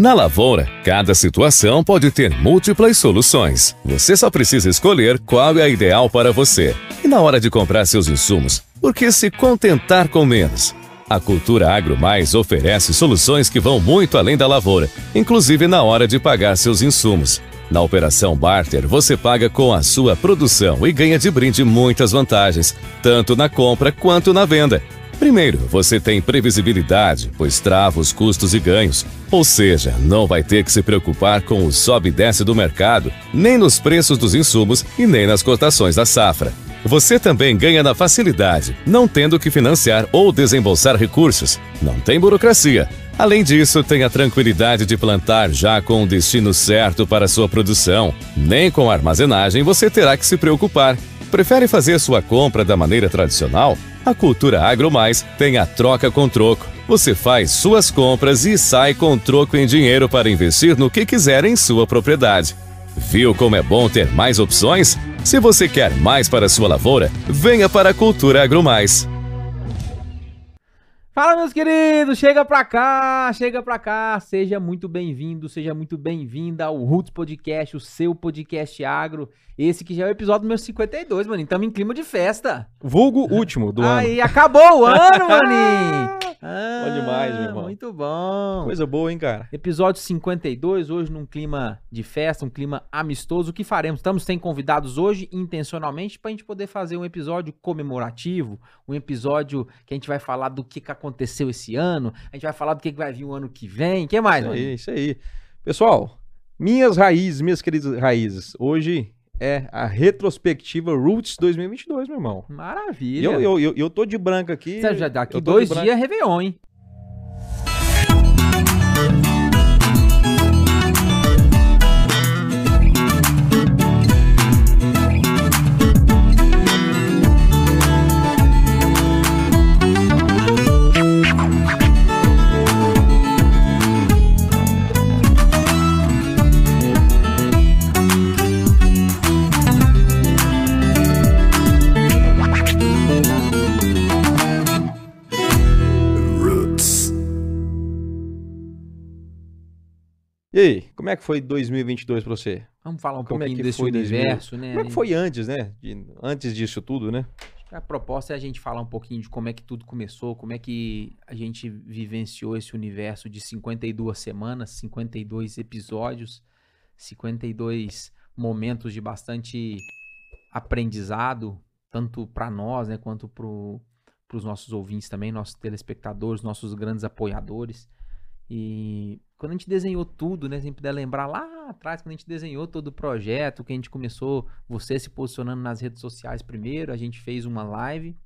Na lavoura, cada situação pode ter múltiplas soluções. Você só precisa escolher qual é a ideal para você. E na hora de comprar seus insumos, por que se contentar com menos? A Cultura Agromais oferece soluções que vão muito além da lavoura, inclusive na hora de pagar seus insumos. Na operação Barter, você paga com a sua produção e ganha de brinde muitas vantagens, tanto na compra quanto na venda. Primeiro, você tem previsibilidade, pois trava os custos e ganhos. Ou seja, não vai ter que se preocupar com o sobe e desce do mercado, nem nos preços dos insumos e nem nas cotações da safra. Você também ganha na facilidade, não tendo que financiar ou desembolsar recursos. Não tem burocracia. Além disso, tem a tranquilidade de plantar já com o destino certo para sua produção. Nem com a armazenagem você terá que se preocupar. Prefere fazer sua compra da maneira tradicional? A Cultura Agromais tem a troca com troco. Você faz suas compras e sai com troco em dinheiro para investir no que quiser em sua propriedade. Viu como é bom ter mais opções? Se você quer mais para sua lavoura, venha para a Cultura Agromais. Fala, meus queridos, chega pra cá, seja muito bem-vindo, seja muito bem-vinda ao Roots Podcast, o seu podcast agro, esse que já é o episódio número 52, maninho, estamos em clima de festa. Vulgo último do ano. Aí, acabou o ano, maninho! Ah, bom demais, meu irmão. Muito bom. Coisa boa, hein, cara? Episódio 52, hoje num clima de festa, um clima amistoso. O que faremos? Estamos sem convidados hoje, intencionalmente, pra gente poder fazer um episódio comemorativo, um episódio que a gente vai falar do que aconteceu esse ano, a gente vai falar do que vai vir o ano que vem. O que mais, mano? Isso aí. Pessoal, minhas raízes, minhas queridas raízes, hoje é a retrospectiva Roots 2022, meu irmão. Maravilha. Eu tô de branco aqui. Você já daqui 2 dias Réveillon, hein? E aí, como é que foi 2022 pra você? Vamos falar um pouquinho desse universo, né? Como é que foi antes, né? Antes disso tudo, né? A proposta é a gente falar um pouquinho de como é que tudo começou, como é que a gente vivenciou esse universo de 52 semanas, 52 episódios, 52 momentos de bastante aprendizado, tanto para nós, né, quanto para os nossos ouvintes também, nossos telespectadores, nossos grandes apoiadores. E quando a gente desenhou tudo, né, se a gente puder lembrar lá atrás, quando a gente desenhou todo o projeto, que a gente começou, você se posicionando nas redes sociais primeiro, a gente fez uma live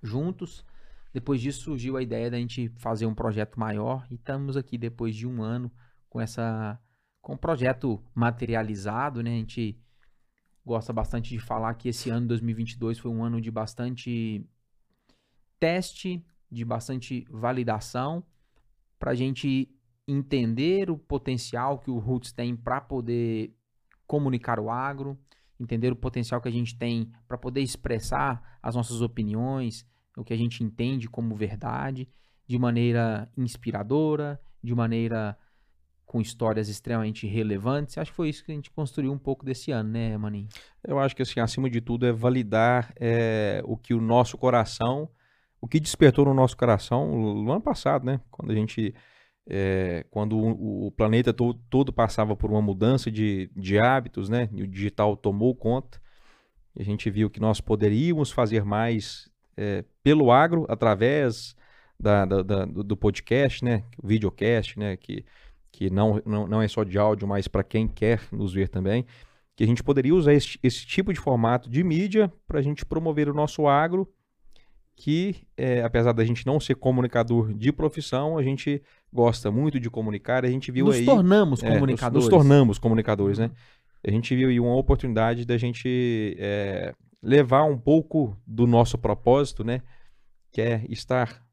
juntos, depois disso surgiu a ideia da gente fazer um projeto maior e estamos aqui depois de um ano com o projeto materializado, né, a gente gosta bastante de falar que esse ano 2022 foi um ano de bastante teste, de bastante validação, para a gente entender o potencial que o Roots tem para poder comunicar o agro, entender o potencial que a gente tem para poder expressar as nossas opiniões, o que a gente entende como verdade, de maneira inspiradora, de maneira com histórias extremamente relevantes. Acho que foi isso que a gente construiu um pouco desse ano, né, Maninho? Eu acho que, assim, acima de tudo, é validar o que o nosso coração... O que despertou no nosso coração no ano passado, né? Quando a gente, quando o planeta todo passava por uma mudança de hábitos, né? E o digital tomou conta. E a gente viu que nós poderíamos fazer mais pelo agro, através do podcast, né? O videocast, né? Que não é só de áudio, mas para quem quer nos ver também. Que a gente poderia usar esse tipo de formato de mídia para a gente promover o nosso agro, que apesar da gente não ser comunicador de profissão, a gente gosta muito de comunicar, a gente viu aí... Nos tornamos comunicadores, né? A gente viu aí uma oportunidade da gente levar um pouco do nosso propósito, né? Que é estar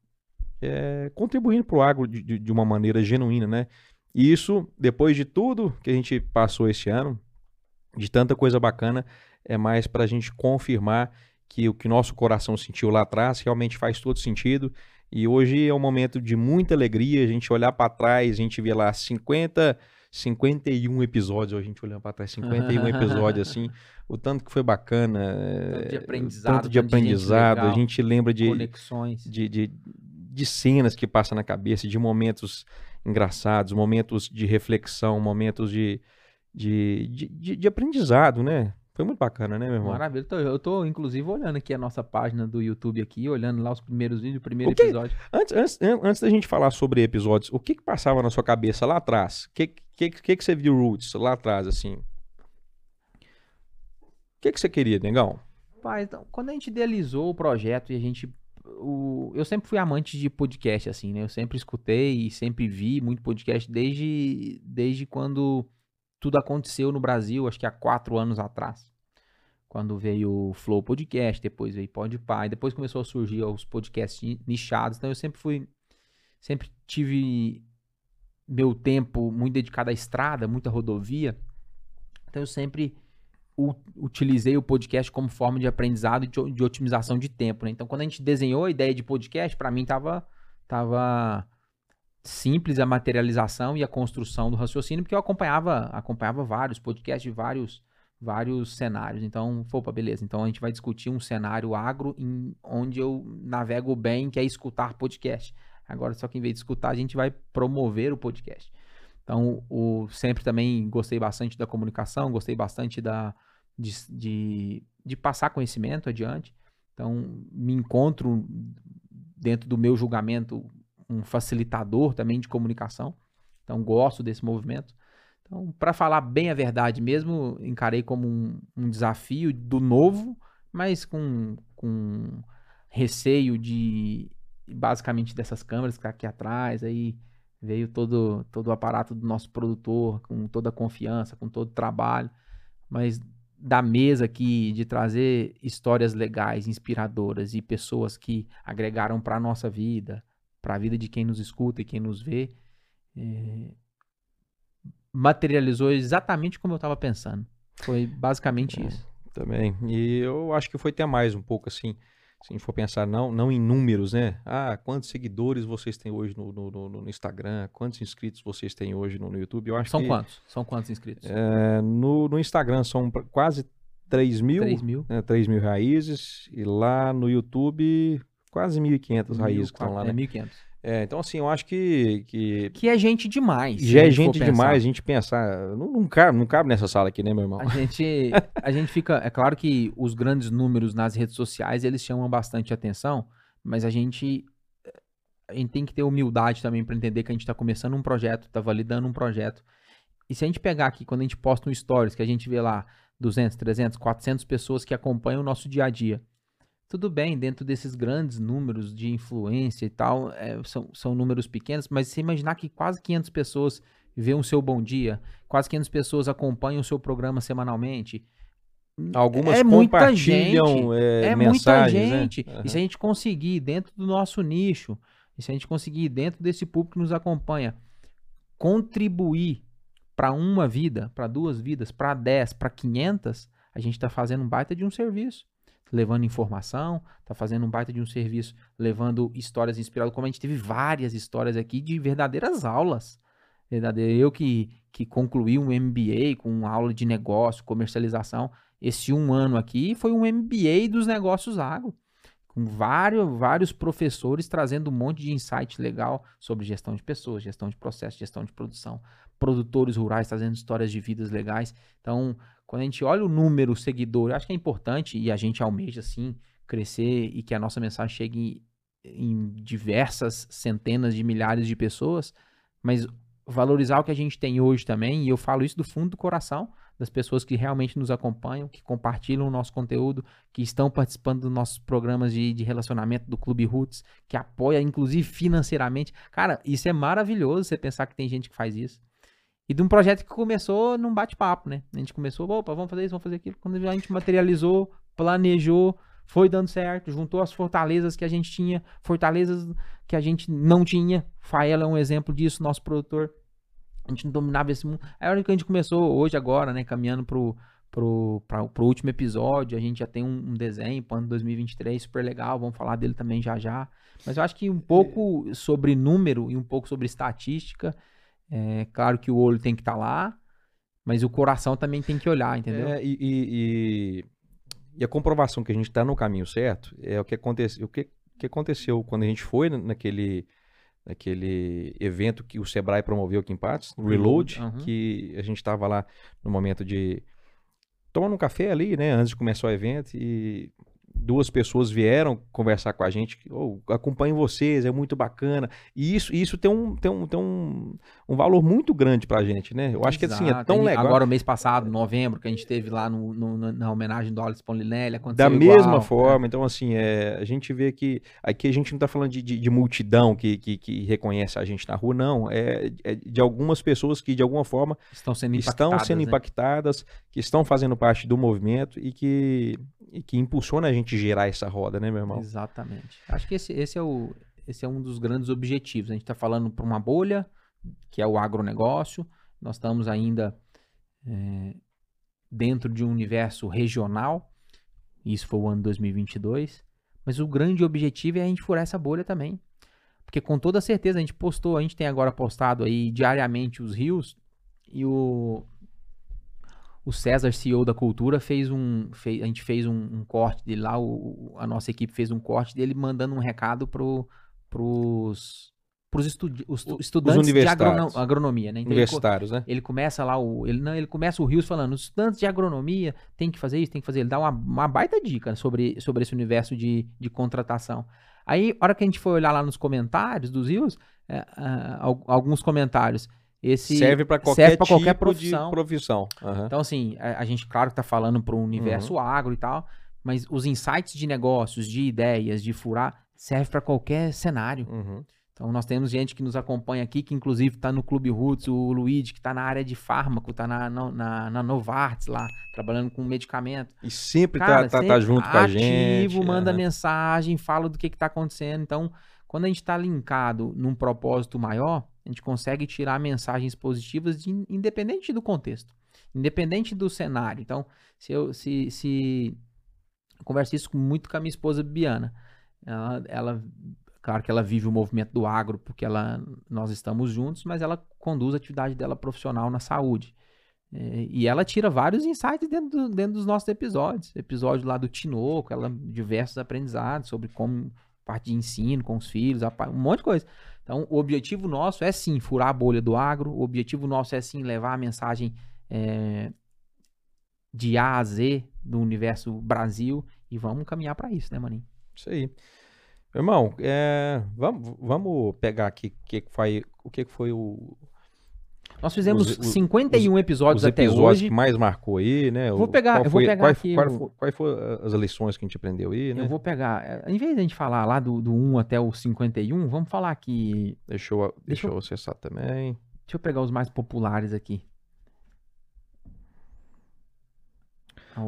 contribuindo para o agro de uma maneira genuína, né? E isso, depois de tudo que a gente passou esse ano, de tanta coisa bacana, é mais para a gente confirmar que o que nosso coração sentiu lá atrás realmente faz todo sentido E hoje é um momento de muita alegria, a gente olhar para trás, a gente vê lá 51 episódios, a gente olhando para trás, 51 episódios, assim, o tanto que foi bacana, tanto de aprendizado, a gente lembra de conexões, de cenas que passam na cabeça, de momentos engraçados, momentos de reflexão, momentos de aprendizado, né? Foi muito bacana, né, meu irmão? Maravilha. Eu tô, inclusive, olhando aqui a nossa página do YouTube aqui, olhando lá os primeiros vídeos, o primeiro episódio. Antes da gente falar sobre episódios, o que passava na sua cabeça lá atrás? O que você viu, Roots, lá atrás, assim? O que você queria, negão? Pai, então, quando a gente idealizou o projeto e a gente... Eu sempre fui amante de podcast, assim, né? Eu sempre escutei e sempre vi muito podcast desde quando... Tudo aconteceu no Brasil, acho que há 4 anos atrás, quando veio o Flow Podcast, depois veio Podpah, depois começou a surgir os podcasts nichados. Então eu sempre tive meu tempo muito dedicado à estrada, muita rodovia, então eu sempre utilizei o podcast como forma de aprendizado e de otimização de tempo, né? Então quando a gente desenhou a ideia de podcast, para mim tava simples a materialização e a construção do raciocínio, porque eu acompanhava vários podcasts de vários cenários. Então, opa, beleza. Então a gente vai discutir um cenário agro onde eu navego bem, que é escutar podcast. Agora, só que em vez de escutar, a gente vai promover o podcast. Então, sempre também gostei bastante da comunicação, gostei bastante de passar conhecimento adiante. Então, me encontro dentro do meu julgamento um facilitador também de comunicação, então gosto desse movimento. Então, para falar bem a verdade mesmo, encarei como um desafio do novo, mas com receio de, basicamente, dessas câmeras que tá aqui atrás. Aí veio todo o aparato do nosso produtor, com toda a confiança, com todo o trabalho, mas da mesa aqui, de trazer histórias legais, inspiradoras e pessoas que agregaram para nossa vida, para a vida de quem nos escuta e quem nos vê, materializou exatamente como eu estava pensando. Foi basicamente isso. Também. E eu acho que foi até mais um pouco assim, se a gente for pensar não em números, né? Ah, quantos seguidores vocês têm hoje no Instagram? Quantos inscritos vocês têm hoje no YouTube? Eu acho que... São quantos inscritos? No Instagram são quase 3 mil. Né? 3 mil raízes. E lá no YouTube... Quase 1.500 raízes que estão lá, né? 1.500. Então, assim, eu acho que é gente demais. Já é gente demais, a gente pensar... Não cabe nessa sala aqui, né, meu irmão? A gente fica... É claro que os grandes números nas redes sociais, eles chamam bastante atenção, mas a gente tem que ter humildade também para entender que a gente está começando um projeto, está validando um projeto. E se a gente pegar aqui, quando a gente posta um stories, que a gente vê lá 200, 300, 400 pessoas que acompanham o nosso dia a dia, tudo bem, dentro desses grandes números de influência e tal, são números pequenos, mas se imaginar que quase 500 pessoas vêem o seu bom dia, quase 500 pessoas acompanham o seu programa semanalmente, algumas compartilham mensagens, muita gente, né? Uhum. E se a gente conseguir, dentro do nosso nicho, e se a gente conseguir, dentro desse público que nos acompanha, contribuir para uma vida, para 2 vidas, para 10, para 500, a gente está fazendo um baita de um serviço. Levando informação, tá fazendo um baita de um serviço, levando histórias inspiradas, como a gente teve várias histórias aqui de verdadeiras aulas. Eu que concluí um MBA com uma aula de negócio, comercialização, esse 1 ano aqui foi um MBA dos negócios agro, com vários professores trazendo um monte de insight legal sobre gestão de pessoas, gestão de processo, gestão de produção, produtores rurais trazendo histórias de vidas legais. Então, quando a gente olha o número, o seguidor, eu acho que é importante e a gente almeja, assim, crescer e que a nossa mensagem chegue em diversas centenas de milhares de pessoas, mas valorizar o que a gente tem hoje também, e eu falo isso do fundo do coração, das pessoas que realmente nos acompanham, que compartilham o nosso conteúdo, que estão participando dos nossos programas de relacionamento do Clube Roots, que apoia, inclusive, financeiramente. Cara, isso é maravilhoso, você pensar que tem gente que faz isso. E de um projeto que começou num bate-papo, né? A gente começou, opa, vamos fazer isso, vamos fazer aquilo. Quando a gente materializou, planejou, foi dando certo, juntou as fortalezas que a gente tinha, fortalezas que a gente não tinha. Faelo é um exemplo disso, nosso produtor. A gente não dominava esse mundo. É a hora que a gente começou hoje, agora, né? Caminhando pro último episódio. A gente já tem um desenho para o ano 2023 super legal, vamos falar dele também já já. Mas eu acho que um pouco sobre número e um pouco sobre estatística, é claro que o olho tem que estar lá, mas o coração também tem que olhar, entendeu? E a comprovação que a gente está no caminho certo é o que aconteceu, o que aconteceu quando a gente foi naquele evento que o Sebrae promoveu aqui em Patos, Reload, que a gente estava lá no momento de tomando um café ali, né, antes de começar o evento, e duas pessoas vieram conversar com a gente, acompanhem vocês, é muito bacana, e isso tem um valor muito grande pra gente, né? Eu acho que assim, é tão legal. Agora, o mês passado, novembro, que a gente teve lá na homenagem do Alysson Paolinelli, aconteceu da igual, mesma forma, então assim, a gente vê que aqui a gente não tá falando de multidão que reconhece a gente na rua, não, é de algumas pessoas que de alguma forma estão sendo impactadas, que estão fazendo parte do movimento e que impulsiona a gente gerar essa roda, né, meu irmão? Exatamente. Acho que esse é um dos grandes objetivos. A gente está falando para uma bolha, que é o agronegócio. Nós estamos ainda dentro de um universo regional. Isso foi o ano 2022. Mas o grande objetivo é a gente furar essa bolha também. Porque com toda certeza a gente postou, a gente tem agora postado aí diariamente os rios, e o César, CEO da Cultura, a gente fez um corte dele lá, a nossa equipe fez um corte dele mandando um recado pros estudantes de agronomia, né? Então universitários, né? Ele começa lá, ele começa o Rios falando, os estudantes de agronomia tem que fazer isso, tem que fazer. Ele dá uma baita dica sobre esse universo de contratação. Aí, a hora que a gente foi olhar lá nos comentários dos Rios, alguns comentários... serve para qualquer profissão. Então, assim, a gente, claro, está falando para o universo agro e tal, mas os insights de negócios, de ideias, de furar, serve para qualquer cenário. Então, nós temos gente que nos acompanha aqui, que inclusive está no Clube Roots, o Luigi, que está na área de fármaco, está na Novartis lá, trabalhando com medicamento. E sempre está junto com a gente. Ativo, manda mensagem, fala do que está acontecendo. Então, quando a gente está linkado num propósito maior, a gente consegue tirar mensagens positivas independente do contexto, independente do cenário. Então, eu converso isso muito com a minha esposa Bibiana. Ela, claro que ela vive o movimento do agro, porque nós estamos juntos, mas ela conduz a atividade dela profissional na saúde. E ela tira vários insights dentro dos nossos episódios. Episódio lá do Tinoco, diversos aprendizados sobre como parte de ensino com os filhos, um monte de coisa. Então, o objetivo nosso é sim furar a bolha do agro, o objetivo nosso é sim levar a mensagem de A a Z do universo Brasil, e vamos caminhar para isso, né, maninho? Isso aí. Irmão, vamos pegar aqui o que foi. Nós fizemos 51 episódios até hoje. Os episódios que mais marcou aí, né? Quais foram as lições que a gente aprendeu aí, né? Eu vou pegar... Em vez de a gente falar lá do 1 até o 51, vamos falar aqui... Deixa eu acessar também. Deixa eu pegar os mais populares aqui.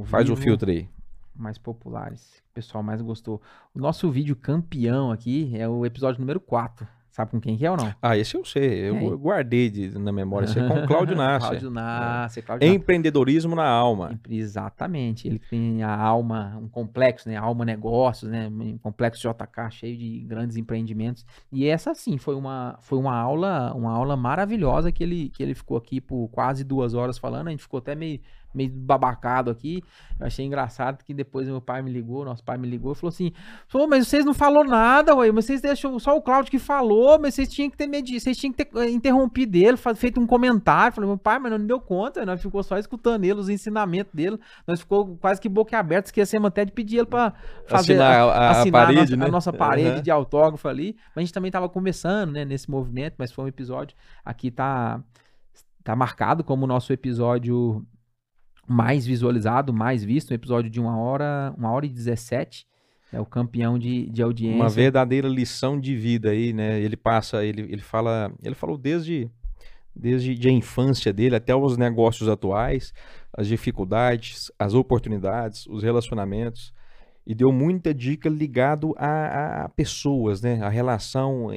Faz o filtro aí. Mais populares. O pessoal mais gostou. O nosso vídeo campeão aqui é o episódio número 4. Sabe com quem que é ou não? Ah, esse eu sei. Eu guardei na memória. Esse é com o Claudio Nasser. Claudio Nasser. Empreendedorismo na alma. Exatamente. Ele tem a alma, um complexo, né? Alma Negócios, né? Um complexo JK cheio de grandes empreendimentos. E essa, sim, foi uma aula maravilhosa que ele ficou aqui por quase 2 horas falando. A gente ficou até meio babacado aqui. Eu achei engraçado que depois nosso pai me ligou e falou assim, mas vocês não falaram nada, ué, mas vocês deixam só o Claudio que falou, mas vocês tinham que ter interrompido ele, feito um comentário. Falei, meu pai, mas não deu conta, nós ficou só escutando ele, os ensinamentos dele, nós ficou quase que boquiaberto, esquecemos até de pedir ele para fazer assinar parede, a nossa parede de autógrafo ali, mas a gente também estava começando, né, nesse movimento, mas foi um episódio, aqui tá marcado como o nosso episódio mais visualizado, mais visto, um episódio de 1 hora e 17, é o campeão de audiência. Uma verdadeira lição de vida aí, né? Ele falou desde a infância dele até os negócios atuais, as dificuldades, as oportunidades, os relacionamentos, e deu muita dica ligado a pessoas, né? A relação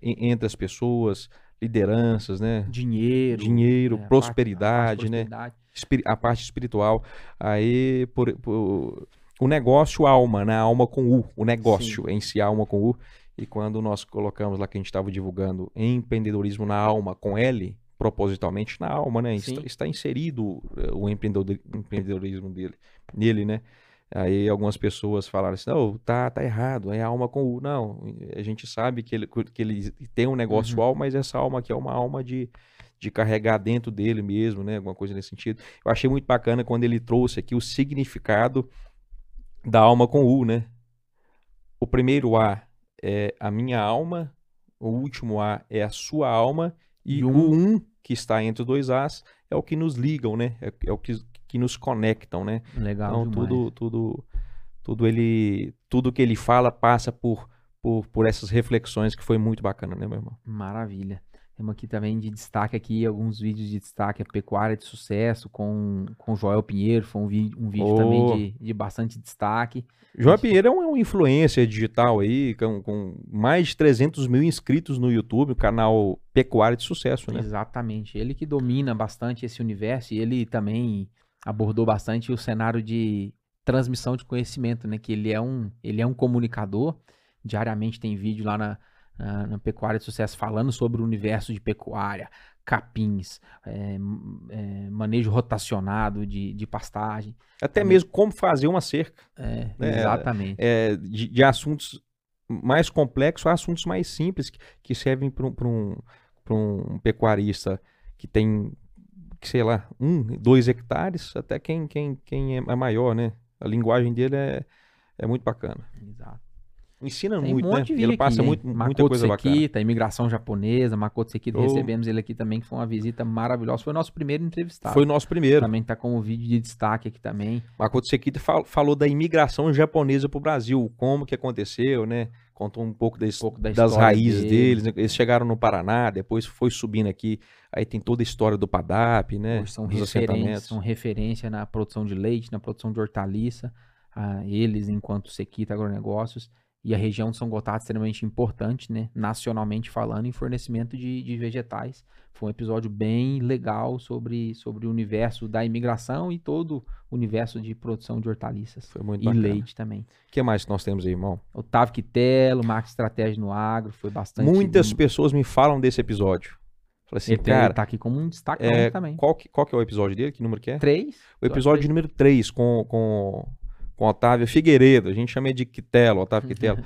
entre as pessoas, lideranças, né? Dinheiro, prosperidade, né? a parte espiritual, aí por o negócio alma, né? Alma com U, o negócio. Sim. Em si, alma com U. E quando nós colocamos lá que a gente estava divulgando empreendedorismo na alma com L, propositalmente na alma, né? Está inserido o empreendedorismo dele, nele, né? Aí algumas pessoas falaram assim, não, tá errado, é alma com U. Não, a gente sabe que ele tem um negócio uhum. alma, mas essa alma aqui é uma alma de carregar dentro dele mesmo, né? Alguma coisa nesse sentido. Eu achei muito bacana quando ele trouxe aqui o significado da alma com U, né? O primeiro A é a minha alma, o último A é a sua alma, e o um que está entre os dois As é o que nos ligam, né? É o que nos conectam, né? Legal. Então demais. tudo que ele fala passa por essas reflexões, que foi muito bacana, né, meu irmão? Maravilha. Temos aqui também de destaque aqui alguns vídeos de destaque, a Pecuária de Sucesso com Joel Pinheiro, foi um vídeo também de bastante destaque. Joel Pinheiro é um influencer digital aí, com mais de 300 mil inscritos no YouTube, o canal Pecuária de Sucesso, né? Exatamente, ele que domina bastante esse universo, e ele também abordou bastante o cenário de transmissão de conhecimento, né? Que ele é um comunicador, diariamente tem vídeo lá na Pecuária de Sucesso, falando sobre o universo de pecuária, capins, manejo rotacionado de pastagem. Até também, mesmo como fazer uma cerca. Exatamente. De assuntos mais complexos a assuntos mais simples, que servem para um pecuarista que tem, sei lá, 1, 2 hectares, até quem é maior, né? A linguagem dele é muito bacana. Exato. Ensina tem muito, um monte, né? Ele aqui, passa muita coisa bacana. Makoto Sekita, imigração japonesa, Makoto Sekita, recebemos ele aqui também, que foi uma visita maravilhosa. Foi o nosso primeiro entrevistado. Foi o nosso primeiro. Também tá com um vídeo de destaque aqui também. Makoto Sekita falou da imigração japonesa pro Brasil, como que aconteceu, né? Contou um pouco das raízes deles. Eles chegaram no Paraná, depois foi subindo aqui. Aí tem toda a história do PADAP, né? São referência na produção de leite, na produção de hortaliça. Eles, enquanto Sekita Agronegócios. E a região de São Gotardo extremamente importante, né? Nacionalmente falando, em fornecimento de vegetais. Foi um episódio bem legal sobre o universo da imigração e todo o universo de produção de hortaliças. Foi muito bacana. E leite também. O que mais que nós temos aí, irmão? Otávio Quitella, Marca Estratégia no Agro, foi bastante... Muitas pessoas me falam desse episódio. Falei assim, cara, ele tá aqui como um destaque também. Qual que é o episódio dele? Que número que é? 3. O episódio número 3 com Otávio Figueiredo, a gente chama de Quitella, Otávio Quitella.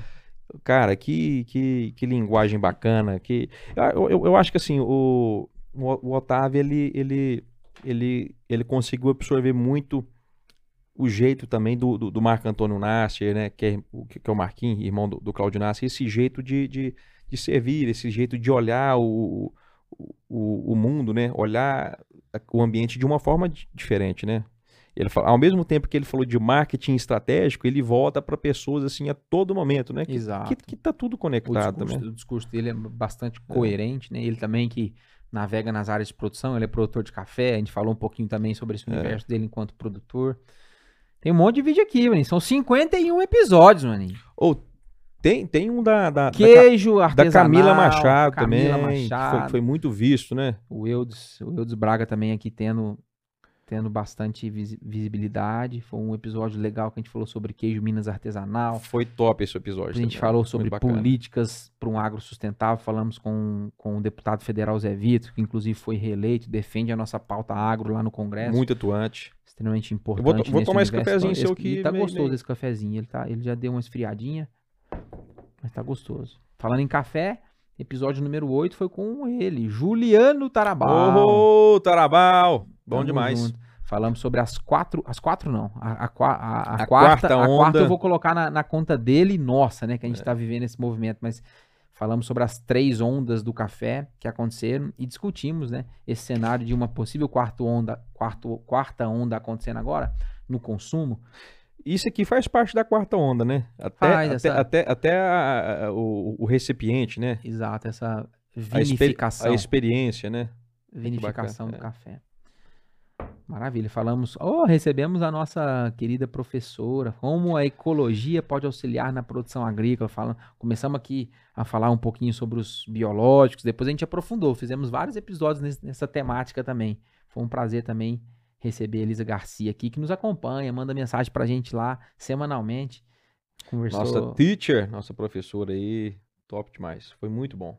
Cara, que linguagem bacana. Eu acho que assim, o Otávio, ele conseguiu absorver muito o jeito também do Marco Antônio Nasser, né, que é o Marquinhos, irmão do Claudio Nasser, esse jeito de servir, esse jeito de olhar o mundo, né, olhar o ambiente de uma forma diferente, né. Ele fala, ao mesmo tempo que ele falou de marketing estratégico, ele volta para pessoas assim a todo momento, né? Exato. Que tá tudo conectado também. O discurso dele é bastante coerente, né? Ele também que navega nas áreas de produção, ele é produtor de café, a gente falou um pouquinho também sobre esse universo dele enquanto produtor. Tem um monte de vídeo aqui, maninho. São 51 episódios, maninho. Tem um da queijo artesanal, da Camila Machado também, que foi muito visto, né? O Eudes Braga também aqui tendo bastante visibilidade. Foi um episódio legal que a gente falou sobre queijo Minas artesanal. Foi top esse episódio. A gente também falou sobre políticas para um agro sustentável. Falamos com o deputado federal Zé Vitor, que inclusive foi reeleito, defende a nossa pauta agro lá no Congresso. Muito atuante. Extremamente importante. Vou tomar esse cafezinho seu aqui. Ele tá gostoso esse cafezinho. Ele já deu uma esfriadinha, mas tá gostoso. Falando em café... Episódio número 8 foi com ele, Juliano Tarabau. Ô, Tarabau! Bom demais. Junto. Falamos sobre a quarta onda. A quarta eu vou colocar na conta dele, nossa, né? Que a gente tá vivendo esse movimento, mas falamos sobre as 3 ondas do café que aconteceram e discutimos, né? Esse cenário de uma possível quarta onda acontecendo agora no consumo. Isso aqui faz parte da quarta onda, né? Até o recipiente, né? Exato, essa vinificação. A experiência, né? Vinificação do café. Maravilha, falamos... recebemos a nossa querida professora, como a ecologia pode auxiliar na produção agrícola. Começamos aqui a falar um pouquinho sobre os biológicos, depois a gente aprofundou, fizemos vários episódios nessa temática também. Foi um prazer também receber a Elisa Garcia aqui, que nos acompanha, manda mensagem pra gente lá semanalmente. Conversou... Nossa teacher, nossa professora aí, top demais. Foi muito bom.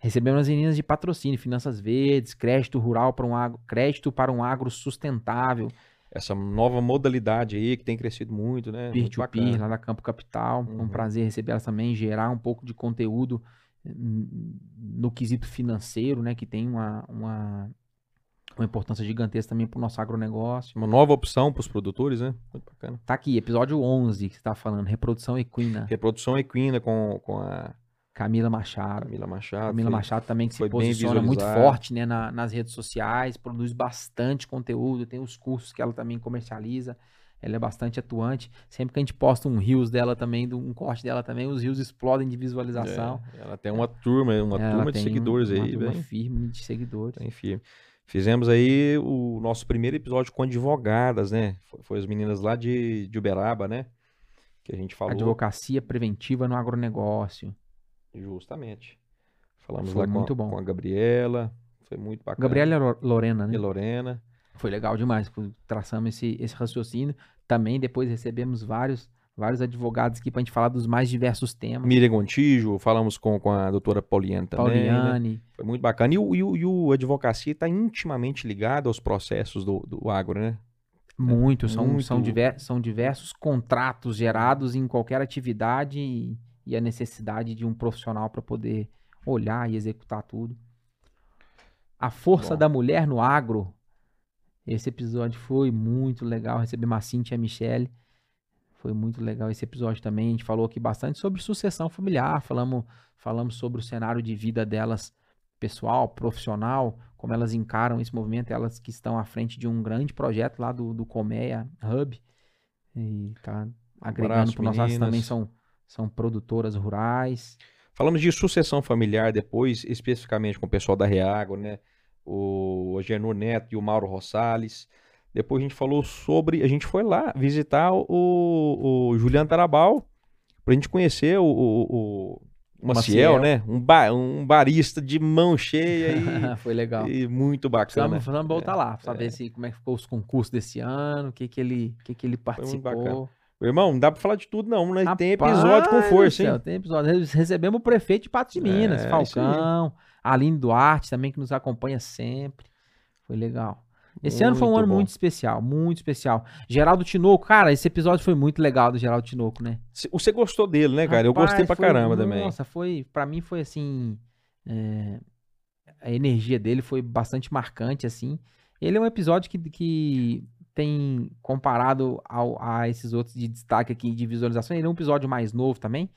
Recebemos as meninas de patrocínio, finanças verdes, crédito rural para um agro, crédito para um agro sustentável. Essa nova modalidade aí que tem crescido muito, né? Peer-to-peer, lá da Campo Capital. Uhum. Foi um prazer receber elas também, gerar um pouco de conteúdo no quesito financeiro, né? Que tem uma importância gigantesca também para o nosso agronegócio. Uma nova opção para os produtores, né? Muito bacana. Tá aqui, episódio 11 que você está falando, reprodução equina. Reprodução equina com a... Camila Machado. Camila Machado também, que se posiciona muito forte, né, nas redes sociais, produz bastante conteúdo, tem os cursos que ela também comercializa, ela é bastante atuante. Sempre que a gente posta um reels dela também, um corte dela também, os reels explodem de visualização. É, ela tem uma turma de seguidores aí. Uma turma firme de seguidores. Bem firme. Fizemos aí o nosso primeiro episódio com advogadas, né? Foi as meninas lá de Uberaba, né? Que a gente falou. Advocacia preventiva no agronegócio. Justamente. Falamos lá com a Gabriela, foi muito bacana. Gabriela Lorena, né? E Lorena. Foi legal demais, traçamos esse raciocínio. Também depois recebemos vários advogados aqui pra gente falar dos mais diversos temas. Miriam Gontijo, falamos com a doutora Pauliane também. Pauliane. Né? Foi muito bacana. E a advocacia está intimamente ligada aos processos do agro, né? Muito. São diversos contratos gerados em qualquer atividade e a necessidade de um profissional para poder olhar e executar tudo. A força da mulher no agro. Esse episódio foi muito legal. Receber Macinti e a Michelle. Foi muito legal esse episódio também. A gente falou aqui bastante sobre sucessão familiar. Falamos sobre o cenário de vida delas, pessoal, profissional, como elas encaram esse movimento. Elas que estão à frente de um grande projeto lá do Colmeia Hub. E tá agregando para nós. Elas também são produtoras rurais. Falamos de sucessão familiar depois, especificamente com o pessoal da Reagro, né? O Genor Neto e o Mauro Rosales. Depois a gente falou sobre... A gente foi lá visitar o Juliano Tarabau para a gente conhecer o Maciel, né? Um barista de mão cheia e... Foi legal. E muito bacana. Precisamos voltar lá para saber como é que ficou os concursos desse ano, o que ele participou. Foi muito bacana. Meu irmão, não dá pra falar de tudo não, né? Rapaz, tem episódio com força, hein? Tem episódio. Recebemos o prefeito de Patos de Minas, Falcão, Aline Duarte também, que nos acompanha sempre. Foi legal. Esse ano foi um ano muito especial, muito especial. Geraldo Tinoco, cara, esse episódio foi muito legal do Geraldo Tinoco, né? Você gostou dele, né, cara? Rapaz, eu gostei pra caramba também. Nossa, pra mim foi assim, a energia dele foi bastante marcante, assim. Ele é um episódio que tem, comparado a esses outros de destaque aqui de visualização, ele é um episódio mais novo também,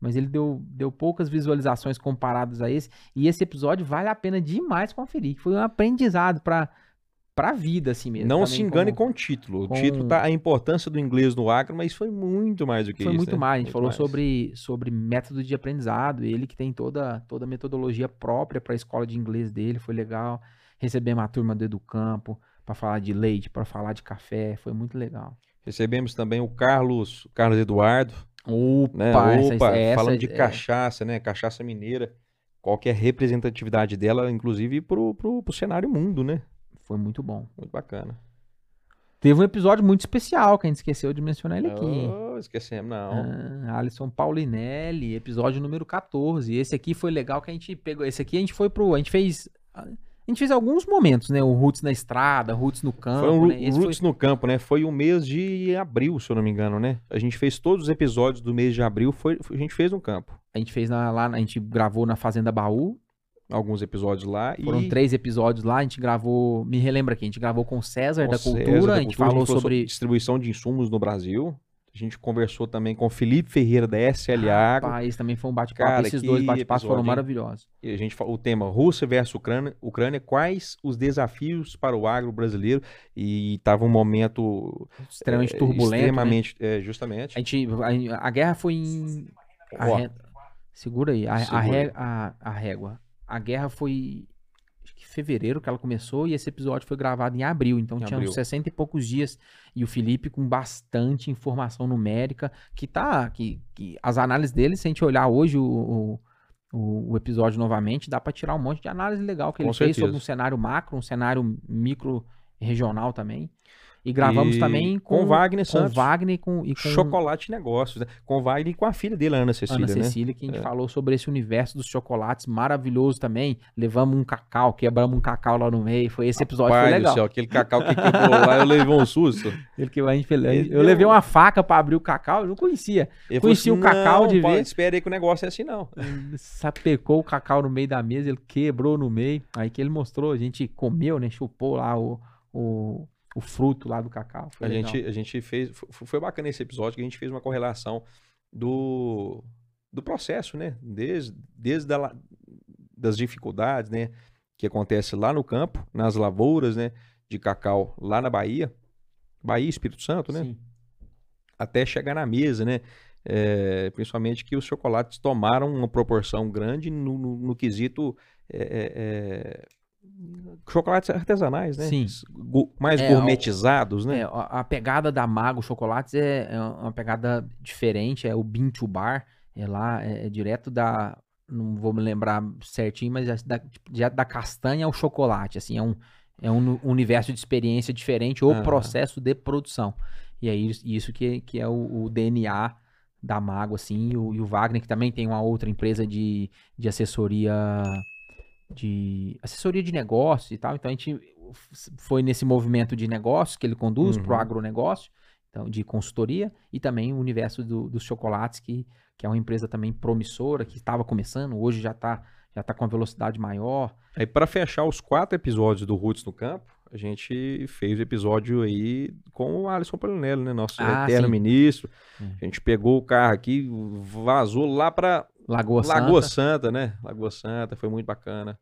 mas ele deu poucas visualizações comparadas a esse, e esse episódio vale a pena demais conferir, foi um aprendizado pra vida assim mesmo. Não se engane com o título, o título tá a importância do inglês no agro, mas foi muito mais do que isso. Foi muito mais, a gente falou sobre método de aprendizado, ele que tem toda a metodologia própria para a escola de inglês dele, foi legal, recebemos a turma do Educampo, para falar de leite, para falar de café, foi muito legal. Recebemos também o Carlos Eduardo. Opa, né? Falando de cachaça, né? Cachaça mineira. Qual que é a representatividade dela, inclusive, pro cenário mundo, né? Foi muito bom. Muito bacana. Teve um episódio muito especial que a gente esqueceu de mencionar ele aqui. Esquecemos, não. Alysson Paolinelli, episódio número 14. Esse aqui foi legal que a gente pegou. Esse aqui a gente fez alguns momentos, né? O Roots na estrada, Roots no campo. Foi no campo, né? Foi o mês de abril, se eu não me engano, né? A gente fez todos os episódios do mês de abril, a gente fez no campo. A gente fez a gente gravou na Fazenda Báu. Alguns episódios lá. Foram 3 episódios lá, a gente gravou, me relembra aqui, a gente gravou com o César da Cultura, a gente falou sobre distribuição de insumos no Brasil. A gente conversou também com o Felipe Ferreira da SCL Agro. Ah, esse também foi um bate-papo. Cara, esses 2 bate-papos foram maravilhosos. E a gente falou o tema Rússia versus Ucrânia, quais os desafios para o agro brasileiro? E estava um momento extremamente turbulento. Extremamente, né? Justamente. A guerra foi em... Segura aí, a régua. A guerra foi... fevereiro que ela começou e esse episódio foi gravado em abril, então tinha uns 60 e poucos dias e o Felipe com bastante informação numérica, que as análises dele, se a gente olhar hoje o episódio novamente, dá para tirar um monte de análise legal que ele fez sobre um cenário macro, um cenário micro regional também. E gravamos também com o Wagner Santos. Com Chocolate Negócios, né? Com o Wagner e com a filha dele, a Ana Cecília. Ana Cecília, né? Que a gente falou sobre esse universo dos chocolates maravilhoso também. Levamos um cacau, quebramos um cacau lá no meio. Foi esse episódio, foi legal. Do céu, aquele cacau que quebrou lá, eu levei um susto. Eu levei uma faca para abrir o cacau, eu não conhecia. Eu conheci assim, o cacau de vez. Espera aí que o negócio é assim, não. Sapecou o cacau no meio da mesa, ele quebrou no meio. Aí que ele mostrou, a gente comeu, né? Chupou lá o fruto lá do cacau. A gente fez... Foi bacana esse episódio, que a gente fez uma correlação do processo, né? Desde das dificuldades, né? Que acontece lá no campo, nas lavouras, né? De cacau lá na Bahia, Espírito Santo, né? Sim. Até chegar na mesa, né? Principalmente que os chocolates tomaram uma proporção grande no quesito... chocolates artesanais, né? Sim. Mais gourmetizados, né? A pegada da Mago Chocolates é uma pegada diferente, é o Bean to Bar, lá é direto da, não vou me lembrar certinho, mas da castanha ao chocolate, assim, é um universo de experiência diferente ou processo de produção. E é isso que é o DNA da Mago, assim, e o Wagner, que também tem uma outra empresa de assessoria de negócios e tal. Então a gente foi nesse movimento de negócios que ele conduz, pro agronegócio, então, de consultoria, e também o universo dos chocolates, que é uma empresa também promissora, que estava começando, hoje já tá com uma velocidade maior. Aí, para fechar os 4 episódios do Roots no Campo, a gente fez o episódio aí com o Alysson Paolinelli, né? Nosso eterno ministro. A gente pegou o carro aqui, vazou lá para Lagoa Santa, né? Lagoa Santa, foi muito bacana.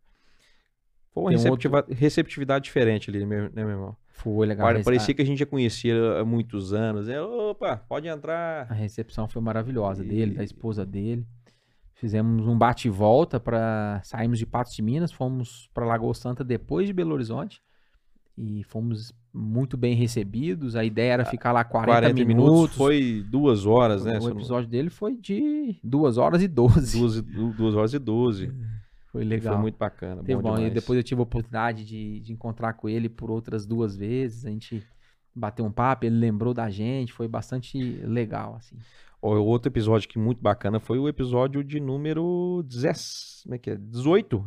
Foi uma receptividade diferente ali, né, meu irmão? Foi legal. Parecia que a gente já conhecia há muitos anos. Né? Opa, pode entrar. A recepção foi maravilhosa dele, da esposa dele. Fizemos um bate e volta, saímos de Patos de Minas, fomos para Lagoa Santa depois de Belo Horizonte. E fomos muito bem recebidos. A ideia era ficar lá 40 minutos. Foi 2 horas, né? O episódio dele foi de 2 horas e 12. 2 horas e 12. Foi legal. Foi muito bacana. Bom, e depois eu tive a oportunidade de encontrar com ele por outras 2 vezes. A gente bateu um papo, ele lembrou da gente. Foi bastante legal, assim. Outro episódio que muito bacana foi o episódio de número 18,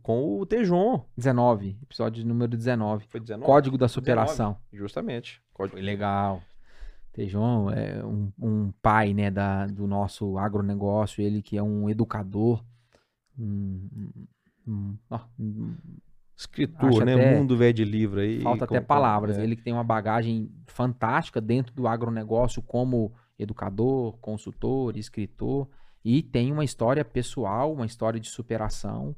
com o Tejon. 19, episódio de número 19. Foi 19? Código da Superação. 19, justamente. Código. Foi legal. Tejon é um pai, né, do nosso agronegócio, ele que é um educador, escritor, né? Mundo velho de livro aí. Falta até palavras. Ele que tem uma bagagem fantástica dentro do agronegócio como educador, consultor, escritor, e tem uma história pessoal, uma história de superação,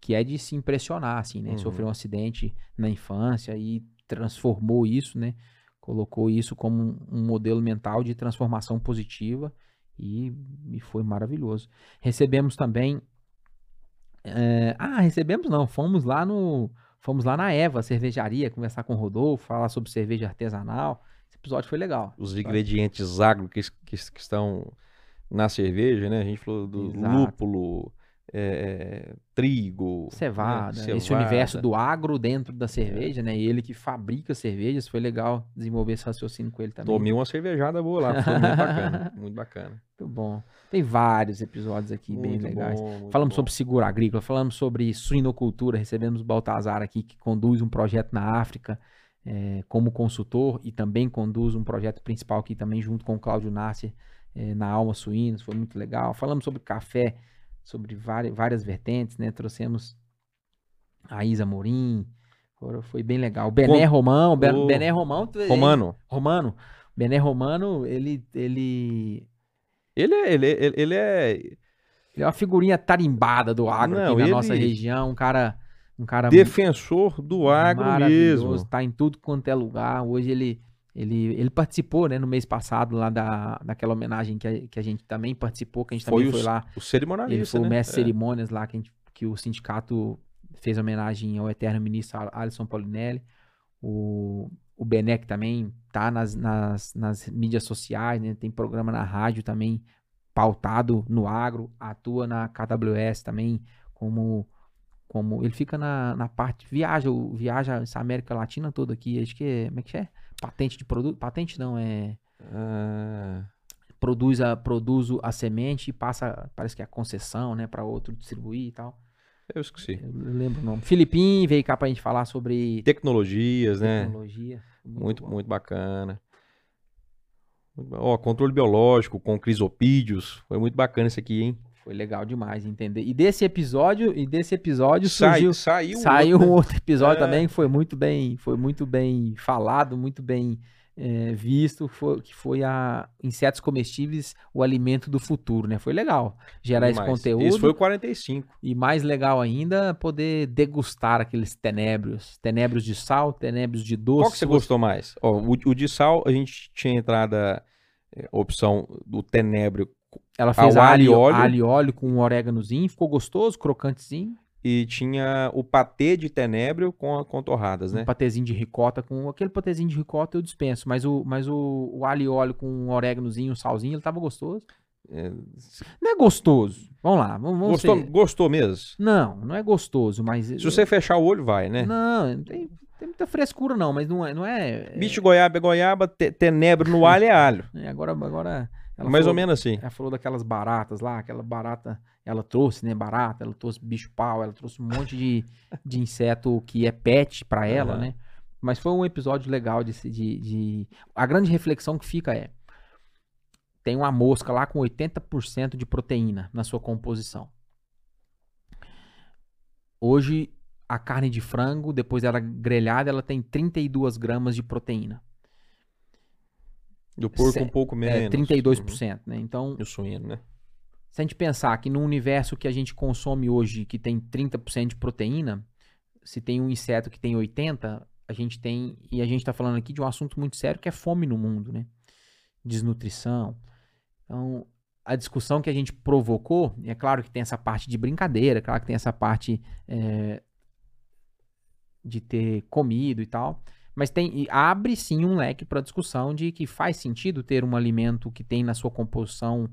que é de se impressionar, assim, né? Sofreu um acidente na infância e transformou isso, né? Colocou isso como um modelo mental de transformação positiva e foi maravilhoso. Recebemos também... recebemos não, fomos lá na Eva, cervejaria, conversar com o Rodolfo, falar sobre cerveja artesanal. Episódio foi legal. Os ingredientes agro que estão na cerveja, né? A gente falou do lúpulo, trigo, cevada, né? Esse universo do agro dentro da cerveja, né? Ele que fabrica cervejas, foi legal desenvolver esse raciocínio com ele também. Tomei uma cervejada boa lá, foi muito bacana, muito bacana. Muito bom. Tem vários episódios aqui muito bem legais. Falamos sobre seguro agrícola, falamos sobre suinocultura, recebemos o Baltazar aqui, que conduz um projeto na África, como consultor, e também conduz um projeto principal aqui também junto com o Claudio Nasser, na Alma Suínos. Foi muito legal. Falamos sobre café, sobre várias vertentes, né? Trouxemos a Isa Morim, foi bem legal. O Bené Romano, Bené Romano, ele é uma figurinha tarimbada do agro aqui na nossa região, um cara defensor do agro mesmo. Está em tudo quanto é lugar. Hoje ele participou, né, no mês passado lá daquela homenagem que a gente também participou, que a gente também foi lá. O cerimonialista, ele foi, né? O mestre cerimônias lá que o sindicato fez homenagem ao eterno ministro Alysson Paolinelli. O Bené também está nas mídias sociais, né? Tem programa na rádio também pautado no agro, atua na KWS também como Como ele fica na parte, viaja essa América Latina toda aqui, acho que é, como é que é? Patente de produto, patente não, é... Produz a semente e passa, parece que é a concessão, né, para outro distribuir e tal. Eu esqueci. Eu lembro o nome. Filipim veio cá pra gente falar sobre... Tecnologias, né? Tecnologia. Muito bacana. Ó, controle biológico com crisopídeos. Foi muito bacana isso aqui, hein? Foi legal demais entender. E desse episódio saiu um outro episódio também, que foi muito bem falado, muito bem visto, que foi a Insetos Comestíveis, o alimento do futuro, né? Foi legal gerar esse conteúdo. Esse foi o 45. E mais legal ainda, poder degustar aqueles tenébrios de sal, tenébrios de doce. Qual que você gostou mais? Ó, o de sal, a gente tinha entrada a opção do tenébrio. Ela fez alho e óleo com um oréganozinho, ficou gostoso, crocantezinho. E tinha o patê de tenébrio com torradas, né? Um patezinho de ricota, eu dispenso, mas o alho e óleo com um oréganozinho, um salzinho, ele tava gostoso. Não é gostoso. Vamos lá, Gostou mesmo? Não é gostoso, mas... Se você fechar o olho, vai, né? Não tem muita frescura não, mas não é... Bicho goiaba é goiaba, tenébrio no alho é alho. Agora... Mais ou menos assim. Ela falou daquelas baratas lá, aquela barata, ela trouxe, né, barata, ela trouxe bicho-pau, ela trouxe um monte de inseto que é pet pra ela, né? Mas foi um episódio legal de... A grande reflexão que fica é, tem uma mosca lá com 80% de proteína na sua composição. Hoje, a carne de frango, depois dela grelhada, ela tem 32 gramas de proteína. Do porco um pouco menos. 32%, né? Então... Eu suíno, né? Se a gente pensar que no universo que a gente consome hoje, que tem 30% de proteína, se tem um inseto que tem 80%, a gente tem... E a gente está falando aqui de um assunto muito sério, que é fome no mundo, né? Desnutrição. Então, a discussão que a gente provocou, e é claro que tem essa parte de brincadeira, é claro que tem essa parte de ter comido e tal... Mas abre sim um leque para discussão de que faz sentido ter um alimento que tem na sua composição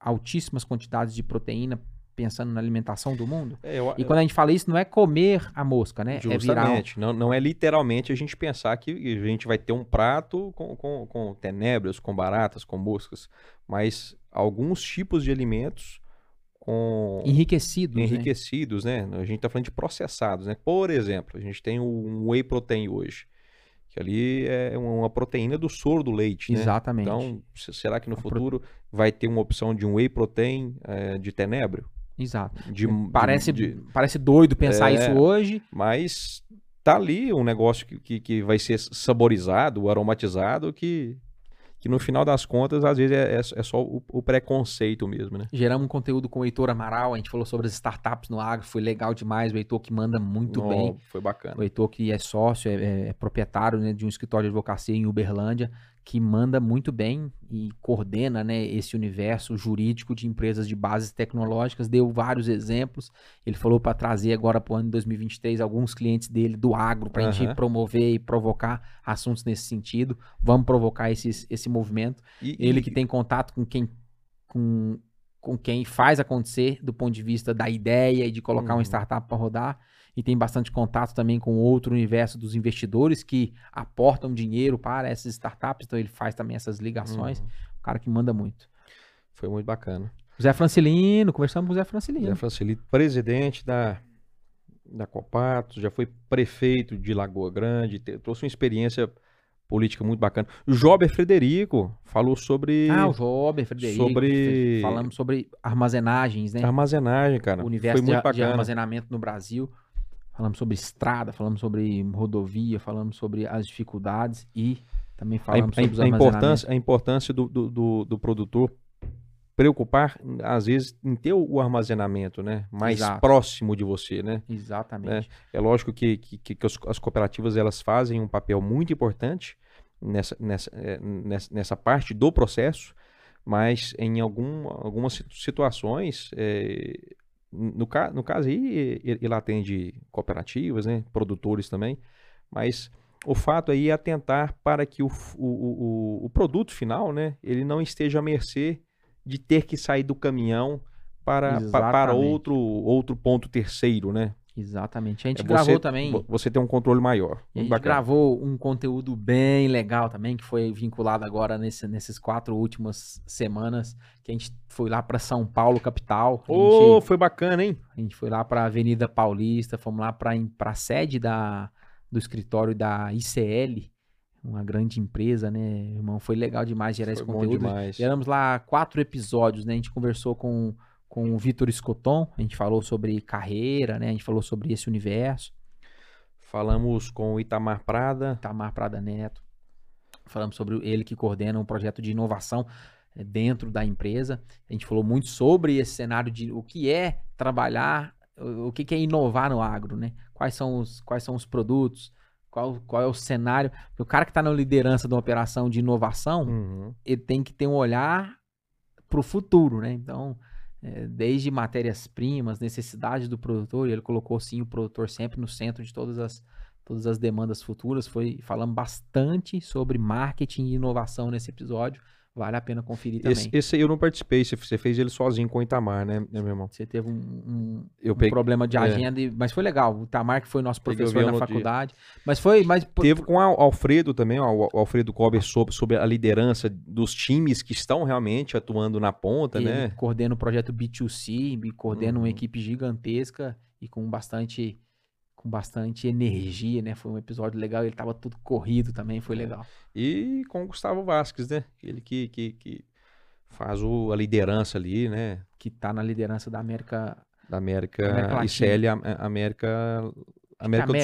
altíssimas quantidades de proteína, pensando na alimentação do mundo. Quando a gente fala isso, não é comer a mosca, né? Justamente. É viral. Não é literalmente a gente pensar que a gente vai ter um prato com tenébrios, com baratas, com moscas, mas alguns tipos de alimentos enriquecidos, né? A gente tá falando de processados, né? Por exemplo, a gente tem um whey protein hoje, que ali é uma proteína do soro do leite, né? Exatamente. Então, será que no futuro vai ter uma opção de um whey protein de tenébrio? Exato. Parece doido pensar isso hoje. Mas tá ali um negócio que vai ser saborizado, aromatizado, que no final das contas, às vezes, é só o preconceito mesmo, né? Geramos um conteúdo com o Heitor Amaral, a gente falou sobre as startups no agro, foi legal demais, o Heitor que manda muito bem. Foi bacana. O Heitor que é sócio, é proprietário, né, de um escritório de advocacia em Uberlândia, que manda muito bem e coordena, né, esse universo jurídico de empresas de bases tecnológicas, deu vários exemplos, ele falou para trazer agora para o ano de 2023 alguns clientes dele do agro, para a gente promover e provocar assuntos nesse sentido, vamos provocar esse movimento, ele que tem contato com quem faz acontecer do ponto de vista da ideia e de colocar uma startup para rodar, e tem bastante contato também com outro universo dos investidores que aportam dinheiro para essas startups, então ele faz também essas ligações, um cara que manda muito. Foi muito bacana. Zé Francilino, conversamos com o Zé Francilino. Zé Francilino, presidente da Copato, já foi prefeito de Lagoa Grande, trouxe uma experiência política muito bacana. O Jober Frederico falou sobre... o Jober Frederico. Falamos sobre armazenagens, né? Armazenagem, cara. O universo de armazenamento no Brasil. Falamos sobre estrada, falamos sobre rodovia, falamos sobre as dificuldades e também falamos sobre os armazenamentos. A importância do produtor preocupar, às vezes, em ter o armazenamento, né, mais próximo de você, né? Exatamente. É lógico que as cooperativas, elas fazem um papel muito importante nessa parte do processo, mas em algumas situações... No caso aí, ele atende cooperativas, né, produtores também, mas o fato aí é atentar para que o produto final, né, ele não esteja à mercê de ter que sair do caminhão para outro ponto terceiro, né? Exatamente. A gente gravou também. Você tem um controle maior. A gente gravou um conteúdo bem legal também, que foi vinculado agora nessas 4 últimas semanas, que a gente foi lá para São Paulo, capital. Oh, foi bacana, hein? A gente foi lá para a Avenida Paulista, fomos lá para a sede do escritório da ICL, uma grande empresa, né, irmão? Foi legal demais gerar esse conteúdo. Geramos lá 4 episódios, né? A gente conversou com o Vitor Escoton, a gente falou sobre carreira, né? A gente falou sobre esse universo. Falamos com o Itamar Prada Neto. Falamos sobre ele que coordena um projeto de inovação dentro da empresa. A gente falou muito sobre esse cenário de o que é trabalhar, o que é inovar no agro, né? Quais são os produtos, qual é o cenário. O cara que está na liderança de uma operação de inovação, ele tem que ter um olhar para o futuro, né? Então, desde matérias-primas, necessidades do produtor, e ele colocou sim o produtor sempre no centro de todas as demandas futuras. Falamos bastante sobre marketing e inovação nesse episódio, vale a pena conferir também. Esse eu não participei, você fez ele sozinho com o Itamar, né, meu irmão? Você teve um problema de agenda, mas foi legal. O Itamar, que foi nosso professor na faculdade, mas teve com o Alfredo também, o Alfredo Cobb, sobre a liderança dos times que estão realmente atuando na ponta, ele, né? Coordena o projeto B2C, coordena uma equipe gigantesca e com bastante energia, né? Foi um episódio legal, ele tava tudo corrido também, foi legal. E com o Gustavo Vasquez, né? Ele que faz a liderança ali, né? Que tá na liderança da América... Da América... ICL, América do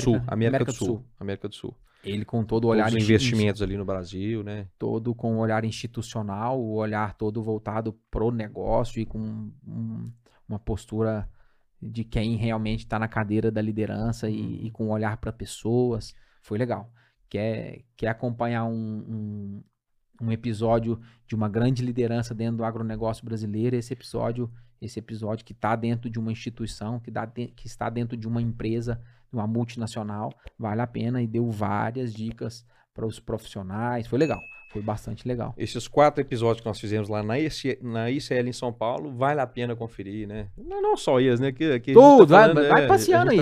Sul. América do Sul. Ele com todo o olhar... Os investimentos ali no Brasil, né? Todo com o olhar institucional, o olhar todo voltado pro negócio e com uma postura... de quem realmente está na cadeira da liderança e com um olhar para pessoas. Foi legal. Quer acompanhar um episódio de uma grande liderança dentro do agronegócio brasileiro? Esse episódio que está dentro de uma instituição, que está dentro de uma empresa, uma multinacional, vale a pena, e deu várias dicas para os profissionais. Foi legal. Foi bastante legal. Esses 4 episódios que nós fizemos lá na ICL em São Paulo, vale a pena conferir, né? Não só eles, né? Que tudo, tá falando, vai passeando aí.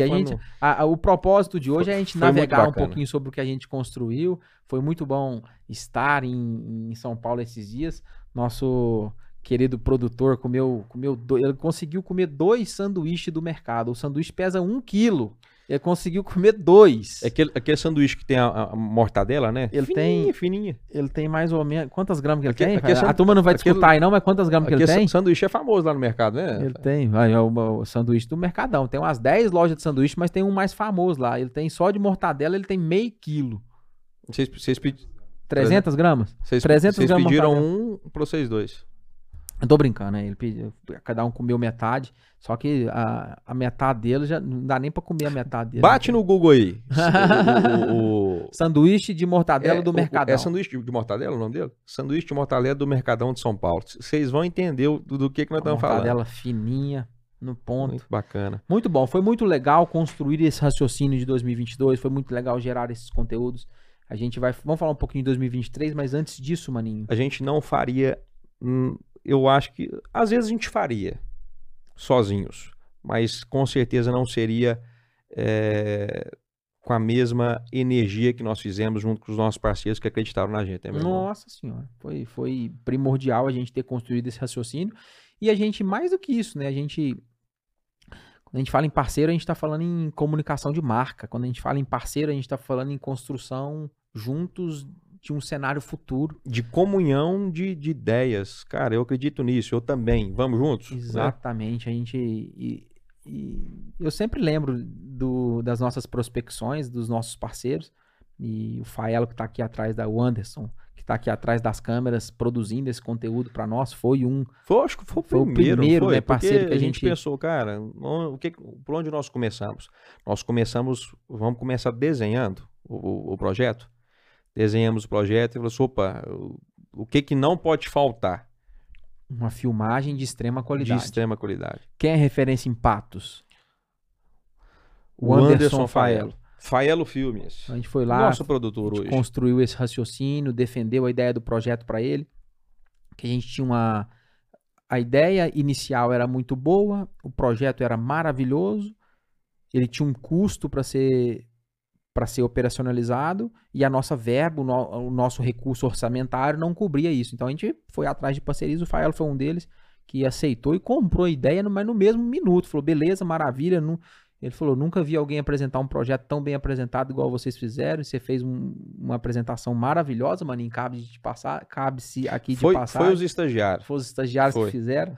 O propósito de hoje é a gente navegar um pouquinho sobre o que a gente construiu. Foi muito bom estar em São Paulo esses dias. Nosso querido produtor ele conseguiu comer 2 sanduíches do mercado. O sanduíche pesa 1 quilo. Ele conseguiu comer 2. Aquele sanduíche que tem a mortadela, né? Ele fininha. Ele tem mais ou menos... Quantas gramas que ele tem? A turma não vai disputar aí não, mas quantas gramas que ele tem? O sanduíche é famoso lá no mercado, né? Ele tem. É o sanduíche do Mercadão. Tem umas 10 lojas de sanduíche, mas tem um mais famoso lá. Ele tem só de mortadela, ele tem meio quilo. Vocês pediram... 300 gramas? 300 gramas. Vocês pediram um para vocês 2. Eu tô brincando, né? Ele pediu, cada um comeu metade, só que a metade dele já não dá nem pra comer a metade dele. Bate no Google aí. Sanduíche de mortadela do Mercadão. É sanduíche de mortadela o nome dele? Sanduíche de mortadela do Mercadão de São Paulo. Vocês vão entender do que nós estamos falando. Mortadela fininha, no ponto. Muito bacana. Muito bom, foi muito legal construir esse raciocínio de 2022, foi muito legal gerar esses conteúdos. A gente vamos falar um pouquinho de 2023, mas antes disso, maninho. A gente não faria... Eu acho que às vezes a gente faria sozinhos, mas com certeza não seria com a mesma energia que nós fizemos junto com os nossos parceiros que acreditaram na gente. É mesmo? Nossa senhora, foi primordial a gente ter construído esse raciocínio. E a gente, mais do que isso, né? Quando a gente fala em parceiro, a gente está falando em comunicação de marca. Quando a gente fala em parceiro, a gente está falando em construção juntos de um cenário futuro. De comunhão de ideias. Cara, eu acredito nisso, eu também. Vamos juntos? Exatamente. Né? A gente... eu sempre lembro das nossas prospecções, dos nossos parceiros, e o Faelo que está aqui atrás, o Anderson, que está aqui atrás das câmeras, produzindo esse conteúdo para nós, acho que foi o primeiro né, parceiro que a gente pensou, cara, por onde nós começamos? Nós começamos, vamos começar desenhando o projeto. Desenhamos o projeto e falamos, opa, o que não pode faltar? Uma filmagem de extrema qualidade. De extrema qualidade. Quem é referência em patos? O Anderson Faelo. Faelo Filmes. A gente foi lá, nosso produtor hoje, construiu esse raciocínio, defendeu a ideia do projeto para ele, que a gente tinha A ideia inicial era muito boa, o projeto era maravilhoso, ele tinha um custo para ser operacionalizado e a nossa verba, o nosso recurso orçamentário não cobria isso. Então a gente foi atrás de parcerias, o Faelo foi um deles que aceitou e comprou a ideia, mas no mesmo minuto, falou, beleza, maravilha. Ele falou, nunca vi alguém apresentar um projeto tão bem apresentado igual vocês fizeram, você fez uma apresentação maravilhosa, maninho, cabe-se aqui de passar. Foi os estagiários. Foi os estagiários que fizeram.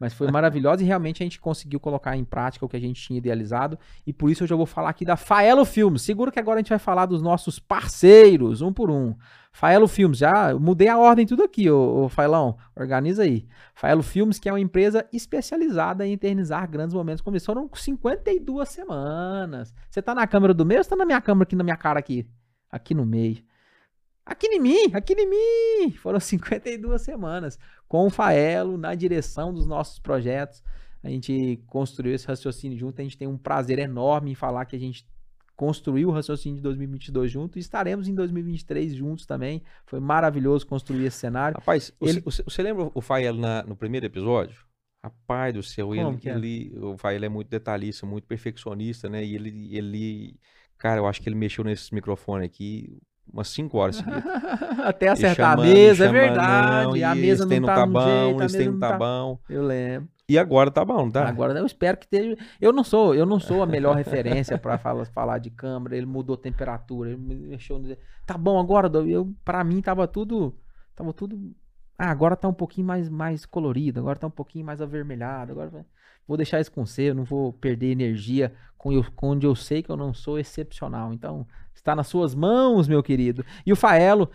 Mas foi maravilhosa e realmente a gente conseguiu colocar em prática o que a gente tinha idealizado. E por isso eu já vou falar aqui da Faelo Filmes. Seguro que agora a gente vai falar dos nossos parceiros, um por um. Faelo Filmes, já mudei a ordem tudo aqui, ô Faelão, organiza aí. Faelo Filmes, que é uma empresa especializada em eternizar grandes momentos. Começaram 52 semanas. Você tá na câmera do meio ou você tá na minha câmera aqui, na minha cara aqui? Aqui no meio. Aqui em mim! Foram 52 semanas com o Faelo na direção dos nossos projetos. A gente construiu esse raciocínio junto, a gente tem um prazer enorme em falar que a gente construiu o raciocínio de 2022 junto e estaremos em 2023 juntos também. Foi maravilhoso construir esse cenário. Rapaz, você lembra o Faelo no primeiro episódio? Rapaz do céu, o Faelo é muito detalhista, muito perfeccionista, né? E ele, cara, eu acho que ele mexeu nesse microfone aqui umas 5 horas seguidas. Até acertar chamando, a mesa, chamando, é verdade. Não, a mesa não tá bom, esse não tá bom. Eu lembro. E agora tá bom, tá? Agora eu espero que esteja. Eu não sou a melhor referência para falar de câmera, ele mudou a temperatura, ele mexeu no... Tá bom agora, para mim tava tudo agora tá um pouquinho mais colorido, agora tá um pouquinho mais avermelhado, agora vou deixar isso com você, eu não vou perder energia com onde eu sei que eu não sou excepcional. Então, está nas suas mãos, meu querido. E o Faelo,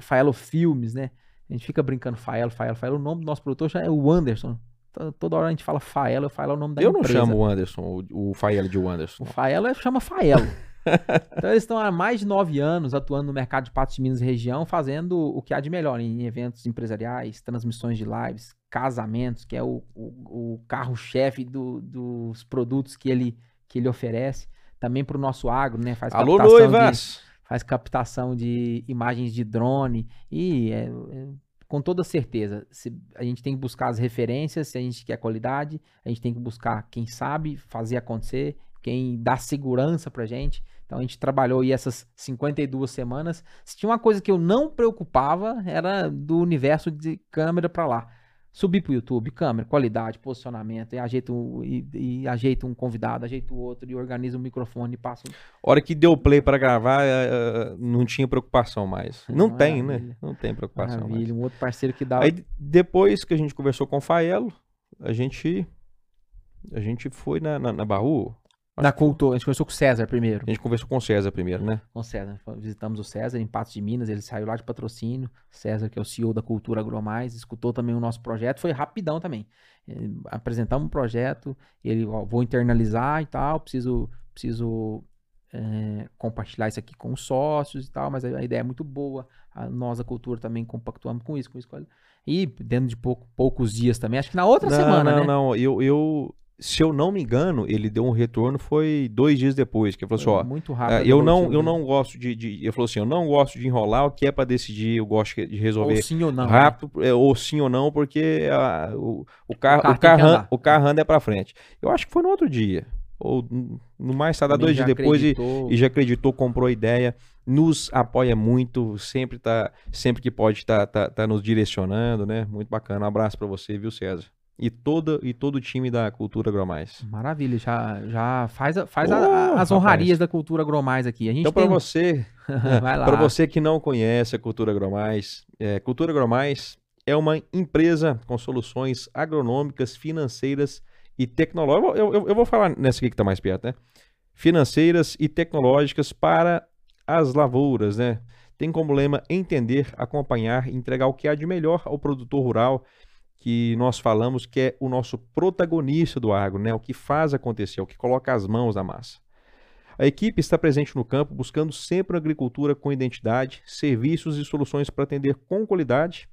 Faelo Filmes, né? A gente fica brincando, Faelo. O nome do nosso produtor já é o Anderson. Toda hora a gente fala Faelo, eu falo o nome da empresa. Eu não chamo o Anderson, o Faelo de Anderson. O Faelo chama Faelo. Então eles estão há mais de 9 anos atuando no mercado de Patos de Minas e região, fazendo o que há de melhor em eventos empresariais, transmissões de lives, casamentos, que é o carro-chefe dos produtos que ele oferece. Também para o nosso agro, né? Faz captação de imagens de drone e com toda certeza, a gente tem que buscar as referências, se a gente quer qualidade, a gente tem que buscar quem sabe fazer acontecer, quem dá segurança pra gente. Então a gente trabalhou aí essas 52 semanas. Se tinha uma coisa que eu não preocupava, era do universo de câmera pra lá. Subir pro YouTube, câmera, qualidade, posicionamento, ajeita um convidado, ajeita o outro, e organiza um microfone, passa um... Hora que deu play para gravar, não tinha preocupação mais. Não tem, né? Não tem preocupação mais. Um outro parceiro que dá... Aí, depois que a gente conversou com o Faelo, a gente foi na Báu... Na Cultura, a gente conversou com o César primeiro. A gente conversou com o César primeiro, né? Com o César. Visitamos o César em Patos de Minas, ele saiu lá de patrocínio. César, que é o CEO da Cultura Agromais, escutou também o nosso projeto, foi rapidão também. Apresentamos um projeto, ele, ó, vou internalizar e tal, preciso compartilhar isso aqui com os sócios e tal, mas a ideia é muito boa. Nós, a Cultura, também compactuamos com isso. E dentro de poucos dias também, acho que na outra semana, né? Não, eu... Se eu não me engano, ele deu um retorno, foi 2 dias depois, que ele falou assim, ó, muito rápido, eu não gosto de enrolar, o que é para decidir, eu gosto de resolver ou sim ou não, rápido, né? Ou sim ou não, porque o carro anda para frente. Eu acho que foi no outro dia, ou no mais tardar 2 dias depois, e já acreditou, comprou a ideia, nos apoia muito, sempre que pode tá nos direcionando, né? Muito bacana, um abraço para você, viu, César? E todo o time da Cultura Agromais. Maravilha, já faz as honrarias da Cultura Agromais aqui. Você, para você que não conhece a Cultura Agromais, Cultura Agromais é uma empresa com soluções agronômicas, financeiras e tecnológicas. Eu vou falar nessa aqui que está mais perto, né? Financeiras e tecnológicas para as lavouras, né? Tem como lema entender, acompanhar, entregar o que há de melhor ao produtor rural, que nós falamos que é o nosso protagonista do agro, né? O que faz acontecer, o que coloca as mãos na massa. A equipe está presente no campo, buscando sempre uma agricultura com identidade, serviços e soluções para atender com qualidade.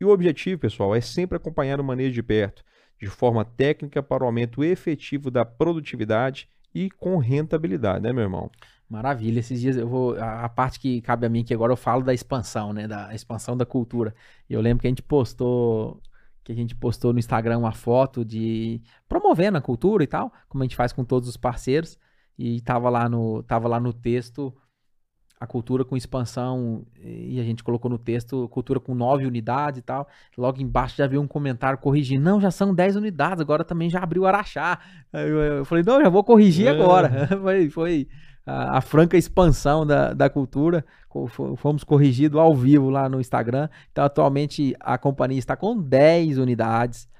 E o objetivo, pessoal, é sempre acompanhar o manejo de perto, de forma técnica, para o aumento efetivo da produtividade e com rentabilidade, né, meu irmão? Maravilha, esses dias eu vou... A parte que cabe a mim, que agora eu falo da expansão, né? Da expansão da cultura. Eu lembro que a gente postou... que a gente postou no Instagram uma foto de promovendo a cultura e tal, como a gente faz com todos os parceiros, e tava lá no texto a cultura com expansão, e a gente colocou no texto cultura com 9 unidades e tal. Logo embaixo já veio um comentário corrigindo, não, já são 10 unidades, agora também já abriu Araxá. Eu falei, não, já vou corrigir agora. Foi a franca expansão da cultura, fomos corrigidos ao vivo lá no Instagram. Então atualmente a companhia está com 10 unidades,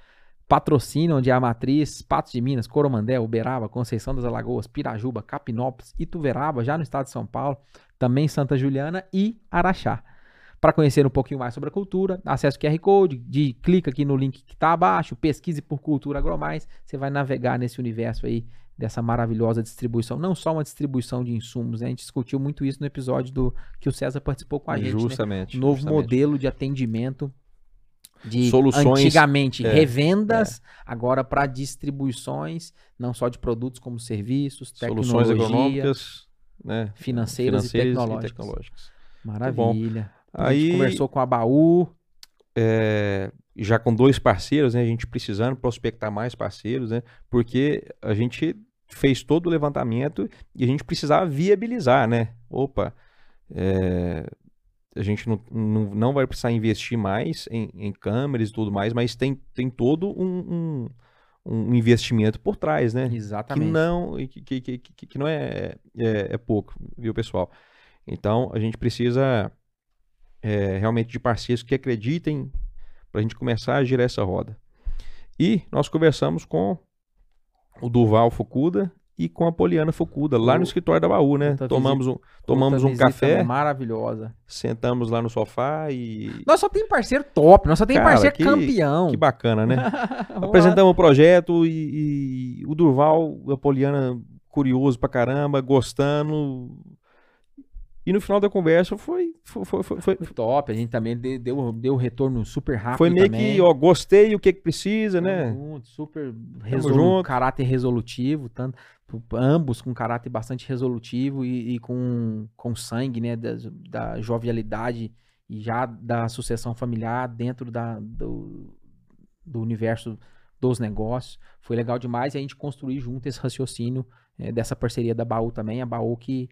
patrocínio onde é a matriz, Patos de Minas, Coromandel, Uberaba, Conceição das Alagoas, Pirajuba, Capinópolis, Ituverava, já no estado de São Paulo, também Santa Juliana e Araxá. Para conhecer um pouquinho mais sobre a cultura, acesse o QR Code, clica aqui no link que está abaixo, pesquise por Cultura Agromais, você vai navegar nesse universo aí dessa maravilhosa distribuição, não só uma distribuição de insumos, né? A gente discutiu muito isso no episódio que o César participou com a gente, justamente, né? Novo modelo de atendimento, de soluções, antigamente revendas, agora para distribuições, não só de produtos como serviços, soluções econômicas, né? financeiras e tecnológicas. Maravilha. A gente conversou com a Báu, já com 2 parceiros, né? A gente precisando prospectar mais parceiros, né? Porque a gente fez todo o levantamento e a gente precisava viabilizar, né? A gente não vai precisar investir mais em câmeras e tudo mais, mas tem todo um investimento por trás, né? Exatamente. Que não é pouco, viu, pessoal? Então, a gente precisa realmente de parceiros que acreditem para a gente começar a girar essa roda. E nós conversamos com o Durval Fukuda e com a Poliana Fukuda, lá no escritório da Báu, né? Tomamos um café. Maravilhosa. Sentamos lá no sofá e... Nós só tem parceiro top, nós só tem parceiro campeão. Que bacana, né? Apresentamos o projeto e o Durval, a Poliana, curioso pra caramba, gostando. E no final da conversa foi top, a gente também deu retorno super rápido. Foi meio também. Gostei, o que precisa, né? Super junto. Caráter resolutivo, tanto ambos com caráter bastante resolutivo e com sangue, né, da jovialidade e já da sucessão familiar dentro do universo dos negócios. Foi legal demais e a gente construir junto esse raciocínio dessa parceria da Báu também, a Báu que...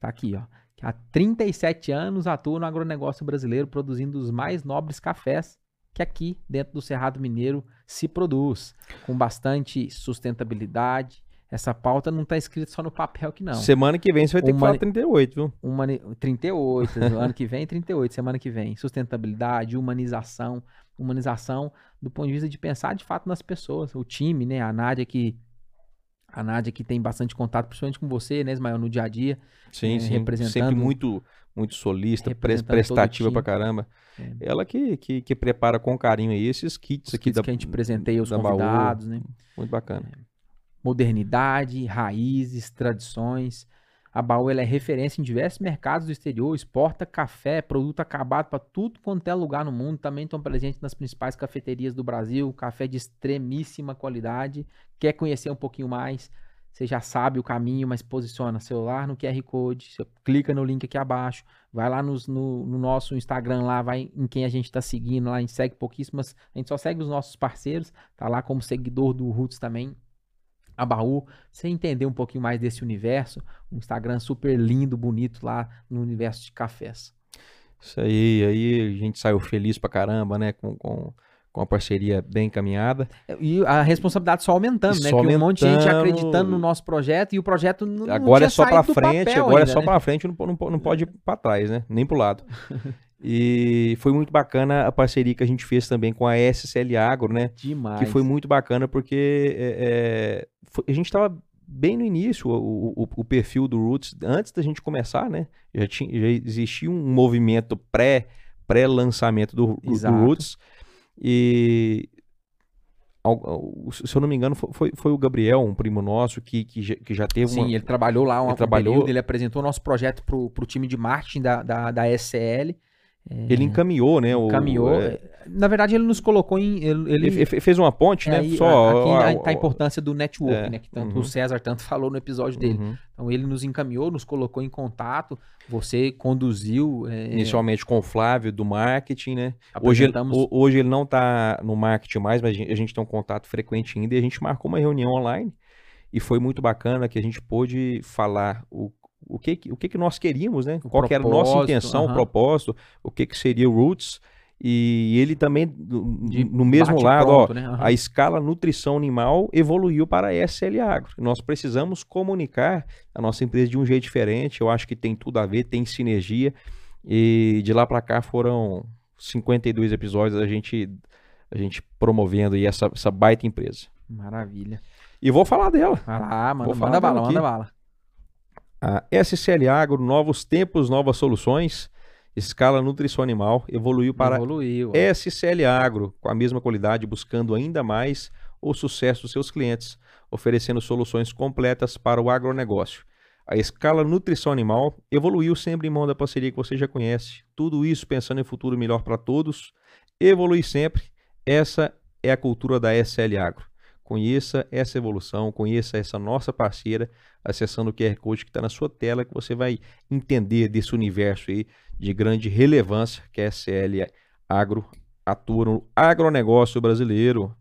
Tá aqui, ó. Que há 37 anos atua no agronegócio brasileiro, produzindo os mais nobres cafés que aqui, dentro do Cerrado Mineiro, se produz. Com bastante sustentabilidade. Essa pauta não tá escrita só no papel aqui, não. Semana que vem você vai ter que falar 38, viu? 38, ano que vem 38, semana que vem. Sustentabilidade, humanização. Humanização do ponto de vista de pensar, de fato, nas pessoas. O time, né? A Nádia que tem bastante contato, principalmente com você, né, Ismael, no dia a dia. Sim, representando, sempre muito solista, prestativa pra caramba. Ela que prepara com carinho aí esses kits aqui que a gente presenteia os convidados, né? Muito bacana. Modernidade, raízes, tradições. A Báu é referência em diversos mercados do exterior, exporta café, produto acabado para tudo quanto é lugar no mundo. Também estão presentes nas principais cafeterias do Brasil, café de extremíssima qualidade. Quer conhecer um pouquinho mais? Você já sabe o caminho, mas posiciona celular no QR Code, você clica no link aqui abaixo, vai lá no nosso Instagram, lá vai em quem a gente está seguindo, lá a gente segue pouquíssimas, a gente só segue os nossos parceiros, tá lá como seguidor do Roots também. A Báu, você entender um pouquinho mais desse universo, um Instagram super lindo, bonito lá no universo de cafés. Isso aí a gente saiu feliz pra caramba, né, com a parceria bem encaminhada. E a responsabilidade só aumentando, né, que um monte de gente acreditando no nosso projeto e o projeto não agora é só pra frente, agora é só pra frente, não pode ir pra trás, né, nem pro lado. E foi muito bacana a parceria que a gente fez também com a SCL Agro, né? Demais. Que foi muito bacana porque a gente estava bem no início, o perfil do Roots, antes da gente começar, né? Já existia um movimento pré-lançamento do Roots. E, se eu não me engano, foi o Gabriel, um primo nosso, que já teve Sim, ele trabalhou lá um período, ele apresentou o nosso projeto pro time de marketing da SCL. Ele encaminhou, né? Na verdade, ele nos colocou em... Ele fez uma ponte, né? Aqui está a importância do network, né? Que tanto o César tanto falou no episódio dele. Então, ele nos encaminhou, nos colocou em contato. Você conduziu... Inicialmente com o Flávio, do marketing, né? Hoje ele não está no marketing mais, mas a gente tem um contato frequente ainda. E a gente marcou uma reunião online. E foi muito bacana que a gente pôde falar o que nós queríamos, né? Qual que era a nossa intenção, o propósito, o que seria o Roots. E ele também, no mesmo lado, pronto, a Escala Nutrição Animal evoluiu para a SCL Agro. Nós precisamos comunicar a nossa empresa de um jeito diferente. Eu acho que tem tudo a ver, tem sinergia. E de lá para cá foram 52 episódios a gente promovendo aí essa baita empresa. Maravilha. E vou falar dela. Manda bala. A SCL Agro, novos tempos, novas soluções. Escala Nutrição Animal evoluiu para SCL Agro, com a mesma qualidade, buscando ainda mais o sucesso dos seus clientes, oferecendo soluções completas para o agronegócio. A Escala Nutrição Animal evoluiu sempre em mão da parceria que você já conhece. Tudo isso pensando em futuro melhor para todos. Evolui sempre. Essa é a cultura da SCL Agro. Conheça essa evolução, conheça essa nossa parceira, acessando o QR Code que está na sua tela, que você vai entender desse universo aí de grande relevância que a SCL Agro atua no agronegócio brasileiro.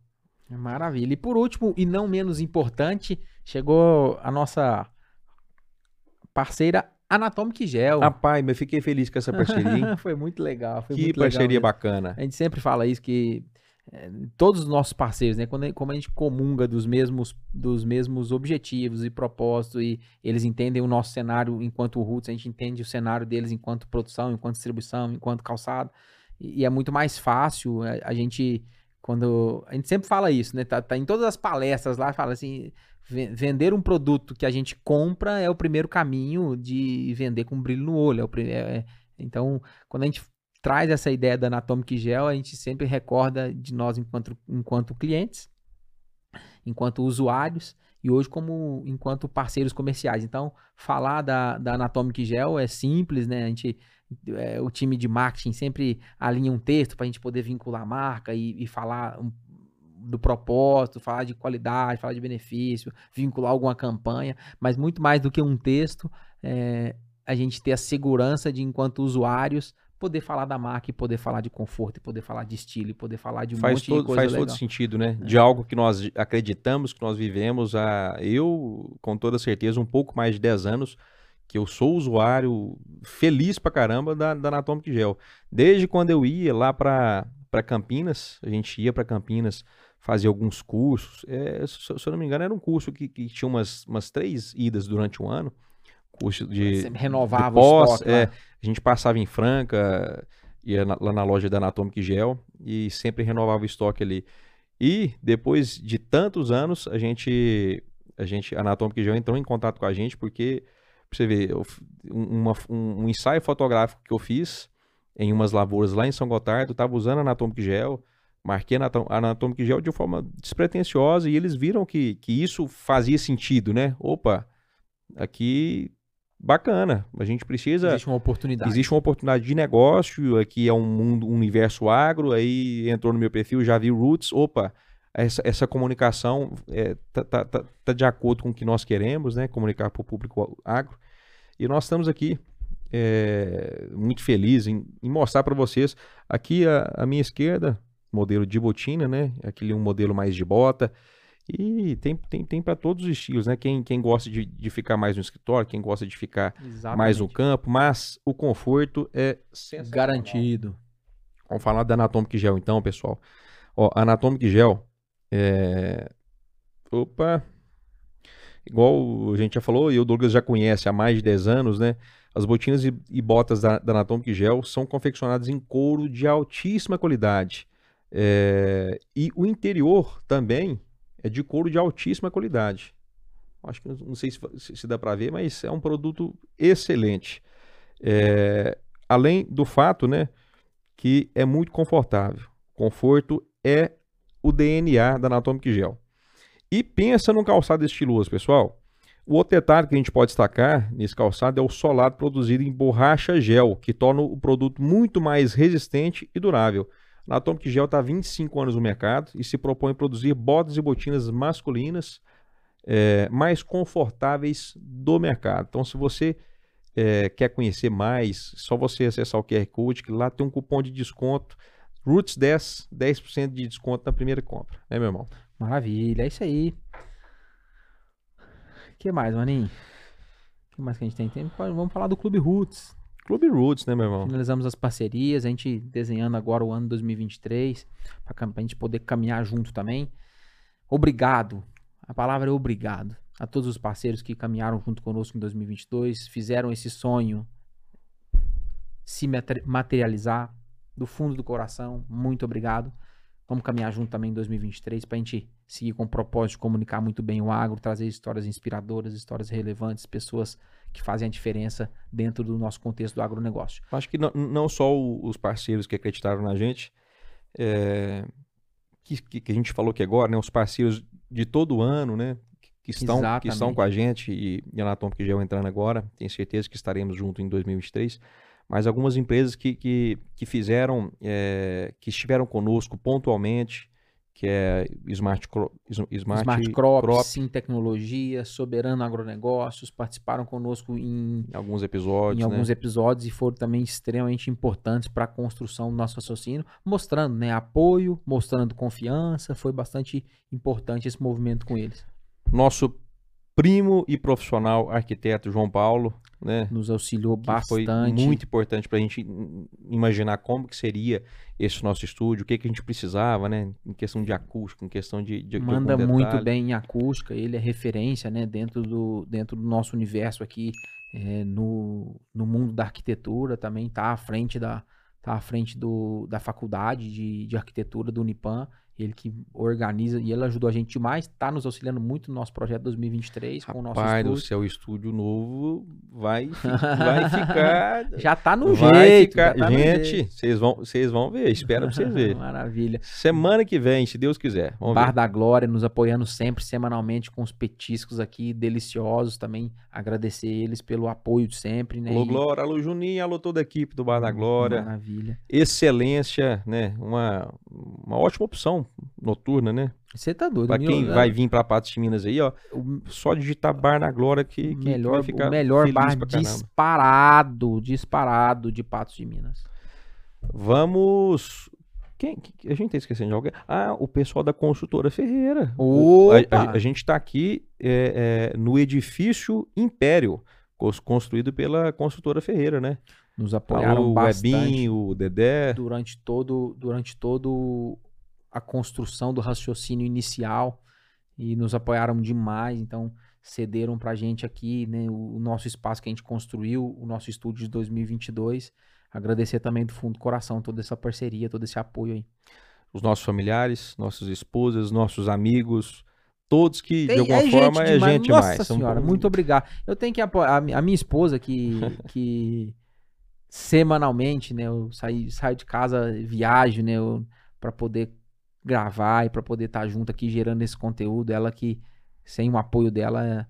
Maravilha. E por último, e não menos importante, chegou a nossa parceira Anatomic Gel. Rapaz, eu fiquei feliz com essa parceria, hein? Foi muito legal. Que parceria bacana. A gente sempre fala isso, que todos os nossos parceiros, né? Como a gente comunga dos mesmos objetivos e propósitos, e eles entendem o nosso cenário enquanto Roots, a gente entende o cenário deles enquanto produção, enquanto distribuição, enquanto calçado, e é muito mais fácil a gente, quando... A gente sempre fala isso, né? Tá em todas as palestras lá, fala assim... Vender um produto que a gente compra é o primeiro caminho de vender com brilho no olho. Então, quando a gente traz essa ideia da Anatomic Gel, a gente sempre recorda de nós enquanto clientes, enquanto usuários e hoje enquanto parceiros comerciais. Então, falar da Anatomic Gel é simples, né? O time de marketing sempre alinha um texto para a gente poder vincular a marca e falar do propósito, falar de qualidade, falar de benefício, vincular alguma campanha, mas muito mais do que um texto, a gente ter a segurança de, enquanto usuários, poder falar da marca e poder falar de conforto, e poder falar de estilo, e poder falar de um monte de coisa legal. Faz todo sentido, né? De algo que nós acreditamos, que nós vivemos eu, com toda certeza, um pouco mais de 10 anos, que eu sou usuário feliz pra caramba da Anatomic Gel. Desde quando eu ia lá pra Campinas, a gente ia pra Campinas fazer alguns cursos, se eu não me engano era um curso que tinha umas 3 idas durante um ano, curso de... Você renovava o estoque, né? A gente passava em Franca, ia lá na loja da Anatomic Gel e sempre renovava o estoque ali. E depois de tantos anos, a Anatomic Gel entrou em contato com a gente porque, pra você ver, um ensaio fotográfico que eu fiz em umas lavouras lá em São Gotardo, estava usando a Anatomic Gel, marquei a Anatomic Gel de uma forma despretensiosa e eles viram que isso fazia sentido, né? Opa, aqui... Bacana, a gente precisa... Existe uma oportunidade. Existe uma oportunidade de negócio, aqui é um universo agro, aí entrou no meu perfil, já vi Roots, opa, essa comunicação tá de acordo com o que nós queremos, né? Comunicar para o público agro. E nós estamos aqui muito felizes em mostrar para vocês, aqui à minha esquerda, modelo de botina, né? Aquele um modelo mais de bota. E tem para todos os estilos, né? Quem gosta de ficar mais no escritório, quem gosta de ficar mais no campo, mas o conforto é garantido. Vamos falar da Anatomic Gel então, pessoal. Ó, a Anatomic Gel igual a gente já falou e o Douglas já conhece há mais de 10 anos, né? As botinas e botas da Anatomic Gel são confeccionadas em couro de altíssima qualidade. E o interior também é de couro de altíssima qualidade. Acho que não sei se dá para ver, mas é um produto excelente. Além do fato, né, que é muito confortável. Conforto é o DNA da Anatomic Gel. E pensa num calçado estiloso, pessoal. O outro detalhe que a gente pode destacar nesse calçado é o solado produzido em borracha gel, que torna o produto muito mais resistente e durável. A Anatomic Gel está há 25 anos no mercado e se propõe a produzir botas e botinas masculinas mais confortáveis do mercado. Então, se você quer conhecer mais, só você acessar o QR Code, que lá tem um cupom de desconto, Roots 10, 10% de desconto na primeira compra, né, meu irmão? Maravilha, é isso aí. O que mais, maninho? O que mais que a gente tem tempo? Vamos falar do Clube Roots. Clube Roots, né, meu irmão? Finalizamos as parcerias, a gente desenhando agora o ano 2023, para a gente poder caminhar junto também. Obrigado, a palavra é obrigado a todos os parceiros que caminharam junto conosco em 2022, fizeram esse sonho se materializar do fundo do coração. Muito obrigado. Vamos caminhar junto também em 2023 para a gente seguir com o propósito de comunicar muito bem o agro, trazer histórias inspiradoras, histórias relevantes, pessoas que fazem a diferença dentro do nosso contexto do agronegócio. Acho que não só os parceiros que acreditaram na gente, que a gente falou aqui agora, né, os parceiros de todo ano, né, que estão com a gente, e a Anatomic Gel entrando agora, tenho certeza que estaremos juntos em 2023. Mas algumas empresas que fizeram, que estiveram conosco pontualmente, que é Smart Crop, Sim Tecnologia, Soberano Agronegócios, participaram conosco em alguns episódios e foram também extremamente importantes para a construção do nosso raciocínio, mostrando, né, apoio, mostrando confiança. Foi bastante importante esse movimento com eles. Nosso primo e profissional arquiteto João Paulo, né, nos auxiliou bastante. Foi muito importante para a gente imaginar como que seria esse nosso estúdio, o que que a gente precisava, né, em questão de acústica, em questão de manda muito bem em acústica, ele é referência, né, dentro do nosso universo aqui, no mundo da arquitetura, também está à frente da faculdade de arquitetura do Unipam. Ele que organiza e ele ajudou a gente demais, está nos auxiliando muito no nosso projeto 2023. Rapaz, com o nosso estúdio. Do céu, o estúdio novo vai ficar... Já está no jeito. Gente, vocês vão ver, espera para vocês verem. Maravilha. Semana que vem, se Deus quiser. Bar da Glória nos apoiando sempre, semanalmente, com os petiscos aqui, deliciosos também. Agradecer eles pelo apoio de sempre, né? Alô, Glória, alô, Juninho, alô, toda a equipe do Bar da Glória. Maravilha. Excelência, né? Uma ótima opção noturna, né? Você tá doido. Pra quem vai vir pra Patos de Minas aí, ó, só digitar Bar da Glória que melhor, vai ficar o melhor bar disparado de Patos de Minas. Vamos... A gente tá esquecendo de alguém? Ah, o pessoal da Construtora Ferreira. A gente tá aqui no edifício Império, construído pela Construtora Ferreira, né? Nos apoiaram bastante. O Webinho, o Dedé. Durante todo a construção do raciocínio inicial, e nos apoiaram demais, então cederam pra gente aqui, né, o nosso espaço que a gente construiu, o nosso estúdio de 2022. Agradecer também do fundo do coração toda essa parceria, todo esse apoio aí. Os nossos familiares, nossas esposas, nossos amigos, todos que de alguma forma é gente mais. Nossa Senhora, muito obrigado. Eu tenho que apoiar a minha esposa que semanalmente, né, eu saio de casa, viajo, né, para poder gravar e para poder estar junto aqui gerando esse conteúdo. Ela que, sem o apoio dela,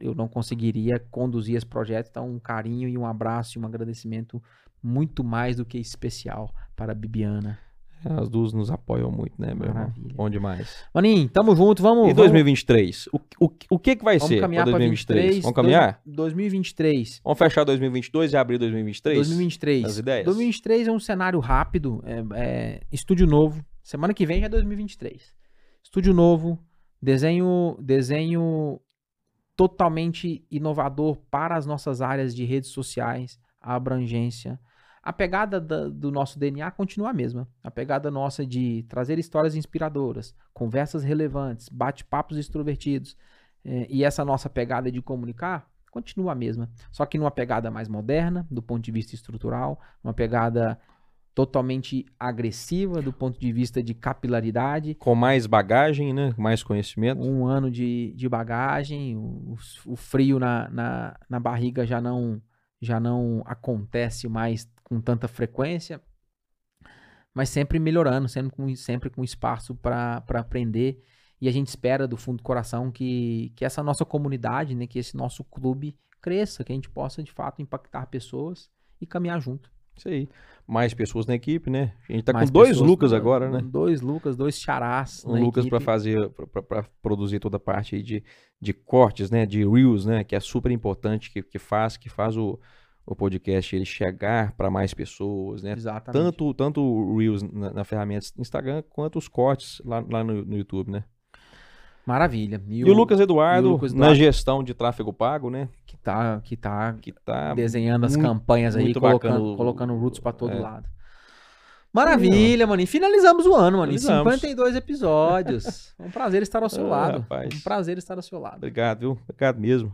eu não conseguiria conduzir esse projeto. Então, um carinho e um abraço e um agradecimento muito mais do que especial para a Bibiana. As duas nos apoiam muito, né, meu irmão? Bom demais. Maninho, tamo junto, vamos... E 2023? O que vai ser para 2023? Vamos caminhar? 2023. Vamos fechar 2022 e abrir 2023? 2023. As ideias? 2023 é um cenário rápido, estúdio novo. Semana que vem já é 2023. Estúdio novo, desenho totalmente inovador para as nossas áreas de redes sociais, a abrangência. A pegada do nosso DNA continua a mesma. A pegada nossa de trazer histórias inspiradoras, conversas relevantes, bate-papos extrovertidos. E essa nossa pegada de comunicar continua a mesma. Só que numa pegada mais moderna, do ponto de vista estrutural, uma pegada totalmente agressiva do ponto de vista de capilaridade. Com mais bagagem, né? Mais conhecimento. Um ano de bagagem, o frio na barriga já não acontece mais com tanta frequência, mas sempre melhorando, sempre com espaço para aprender. E a gente espera do fundo do coração que essa nossa comunidade, né, que esse nosso clube cresça, que a gente possa, de fato, impactar pessoas e caminhar junto. Isso aí. Mais pessoas na equipe, né? A gente tá com dois Lucas agora, né? Dois Lucas, dois Xarás. Um Lucas para fazer, para produzir toda a parte aí de cortes, né? De reels, né? Que é super importante, que faz o podcast ele chegar para mais pessoas, né? Exatamente. Tanto o reels na ferramenta Instagram, quanto os cortes lá no YouTube, né? Maravilha. E o Lucas Eduardo, na gestão de tráfego pago, né? Que tá desenhando as campanhas aí, colocando roots para todo lado. Maravilha, mano. E finalizamos o ano, mano. 52 episódios. É um prazer estar ao seu lado. Rapaz. Um prazer estar ao seu lado. Obrigado, viu? Obrigado mesmo.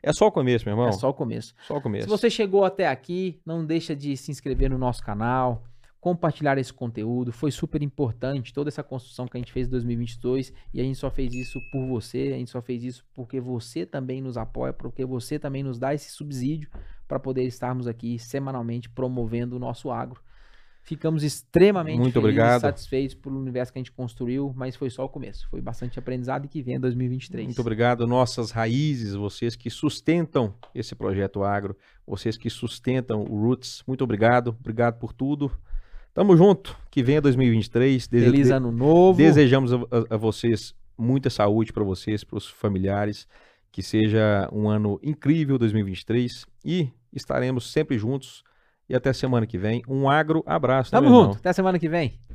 É só o começo, meu irmão. É só o começo. Só o começo. Se você chegou até aqui, não deixa de se inscrever no nosso canal, compartilhar esse conteúdo, foi super importante toda essa construção que a gente fez em 2022 e a gente só fez isso por você, a gente só fez isso porque você também nos apoia, porque você também nos dá esse subsídio para poder estarmos aqui semanalmente promovendo o nosso agro. Ficamos extremamente felizes, satisfeitos pelo universo que a gente construiu, mas foi só o começo, foi bastante aprendizado e que vem em 2023. Muito obrigado, nossas raízes, vocês que sustentam esse projeto agro, vocês que sustentam o Roots, muito obrigado, obrigado por tudo. Tamo junto, que venha 2023. Feliz ano novo. Desejamos a vocês muita saúde para vocês, para os familiares, que seja um ano incrível 2023 e estaremos sempre juntos e até semana que vem. Um agro abraço. Tamo junto, até semana que vem.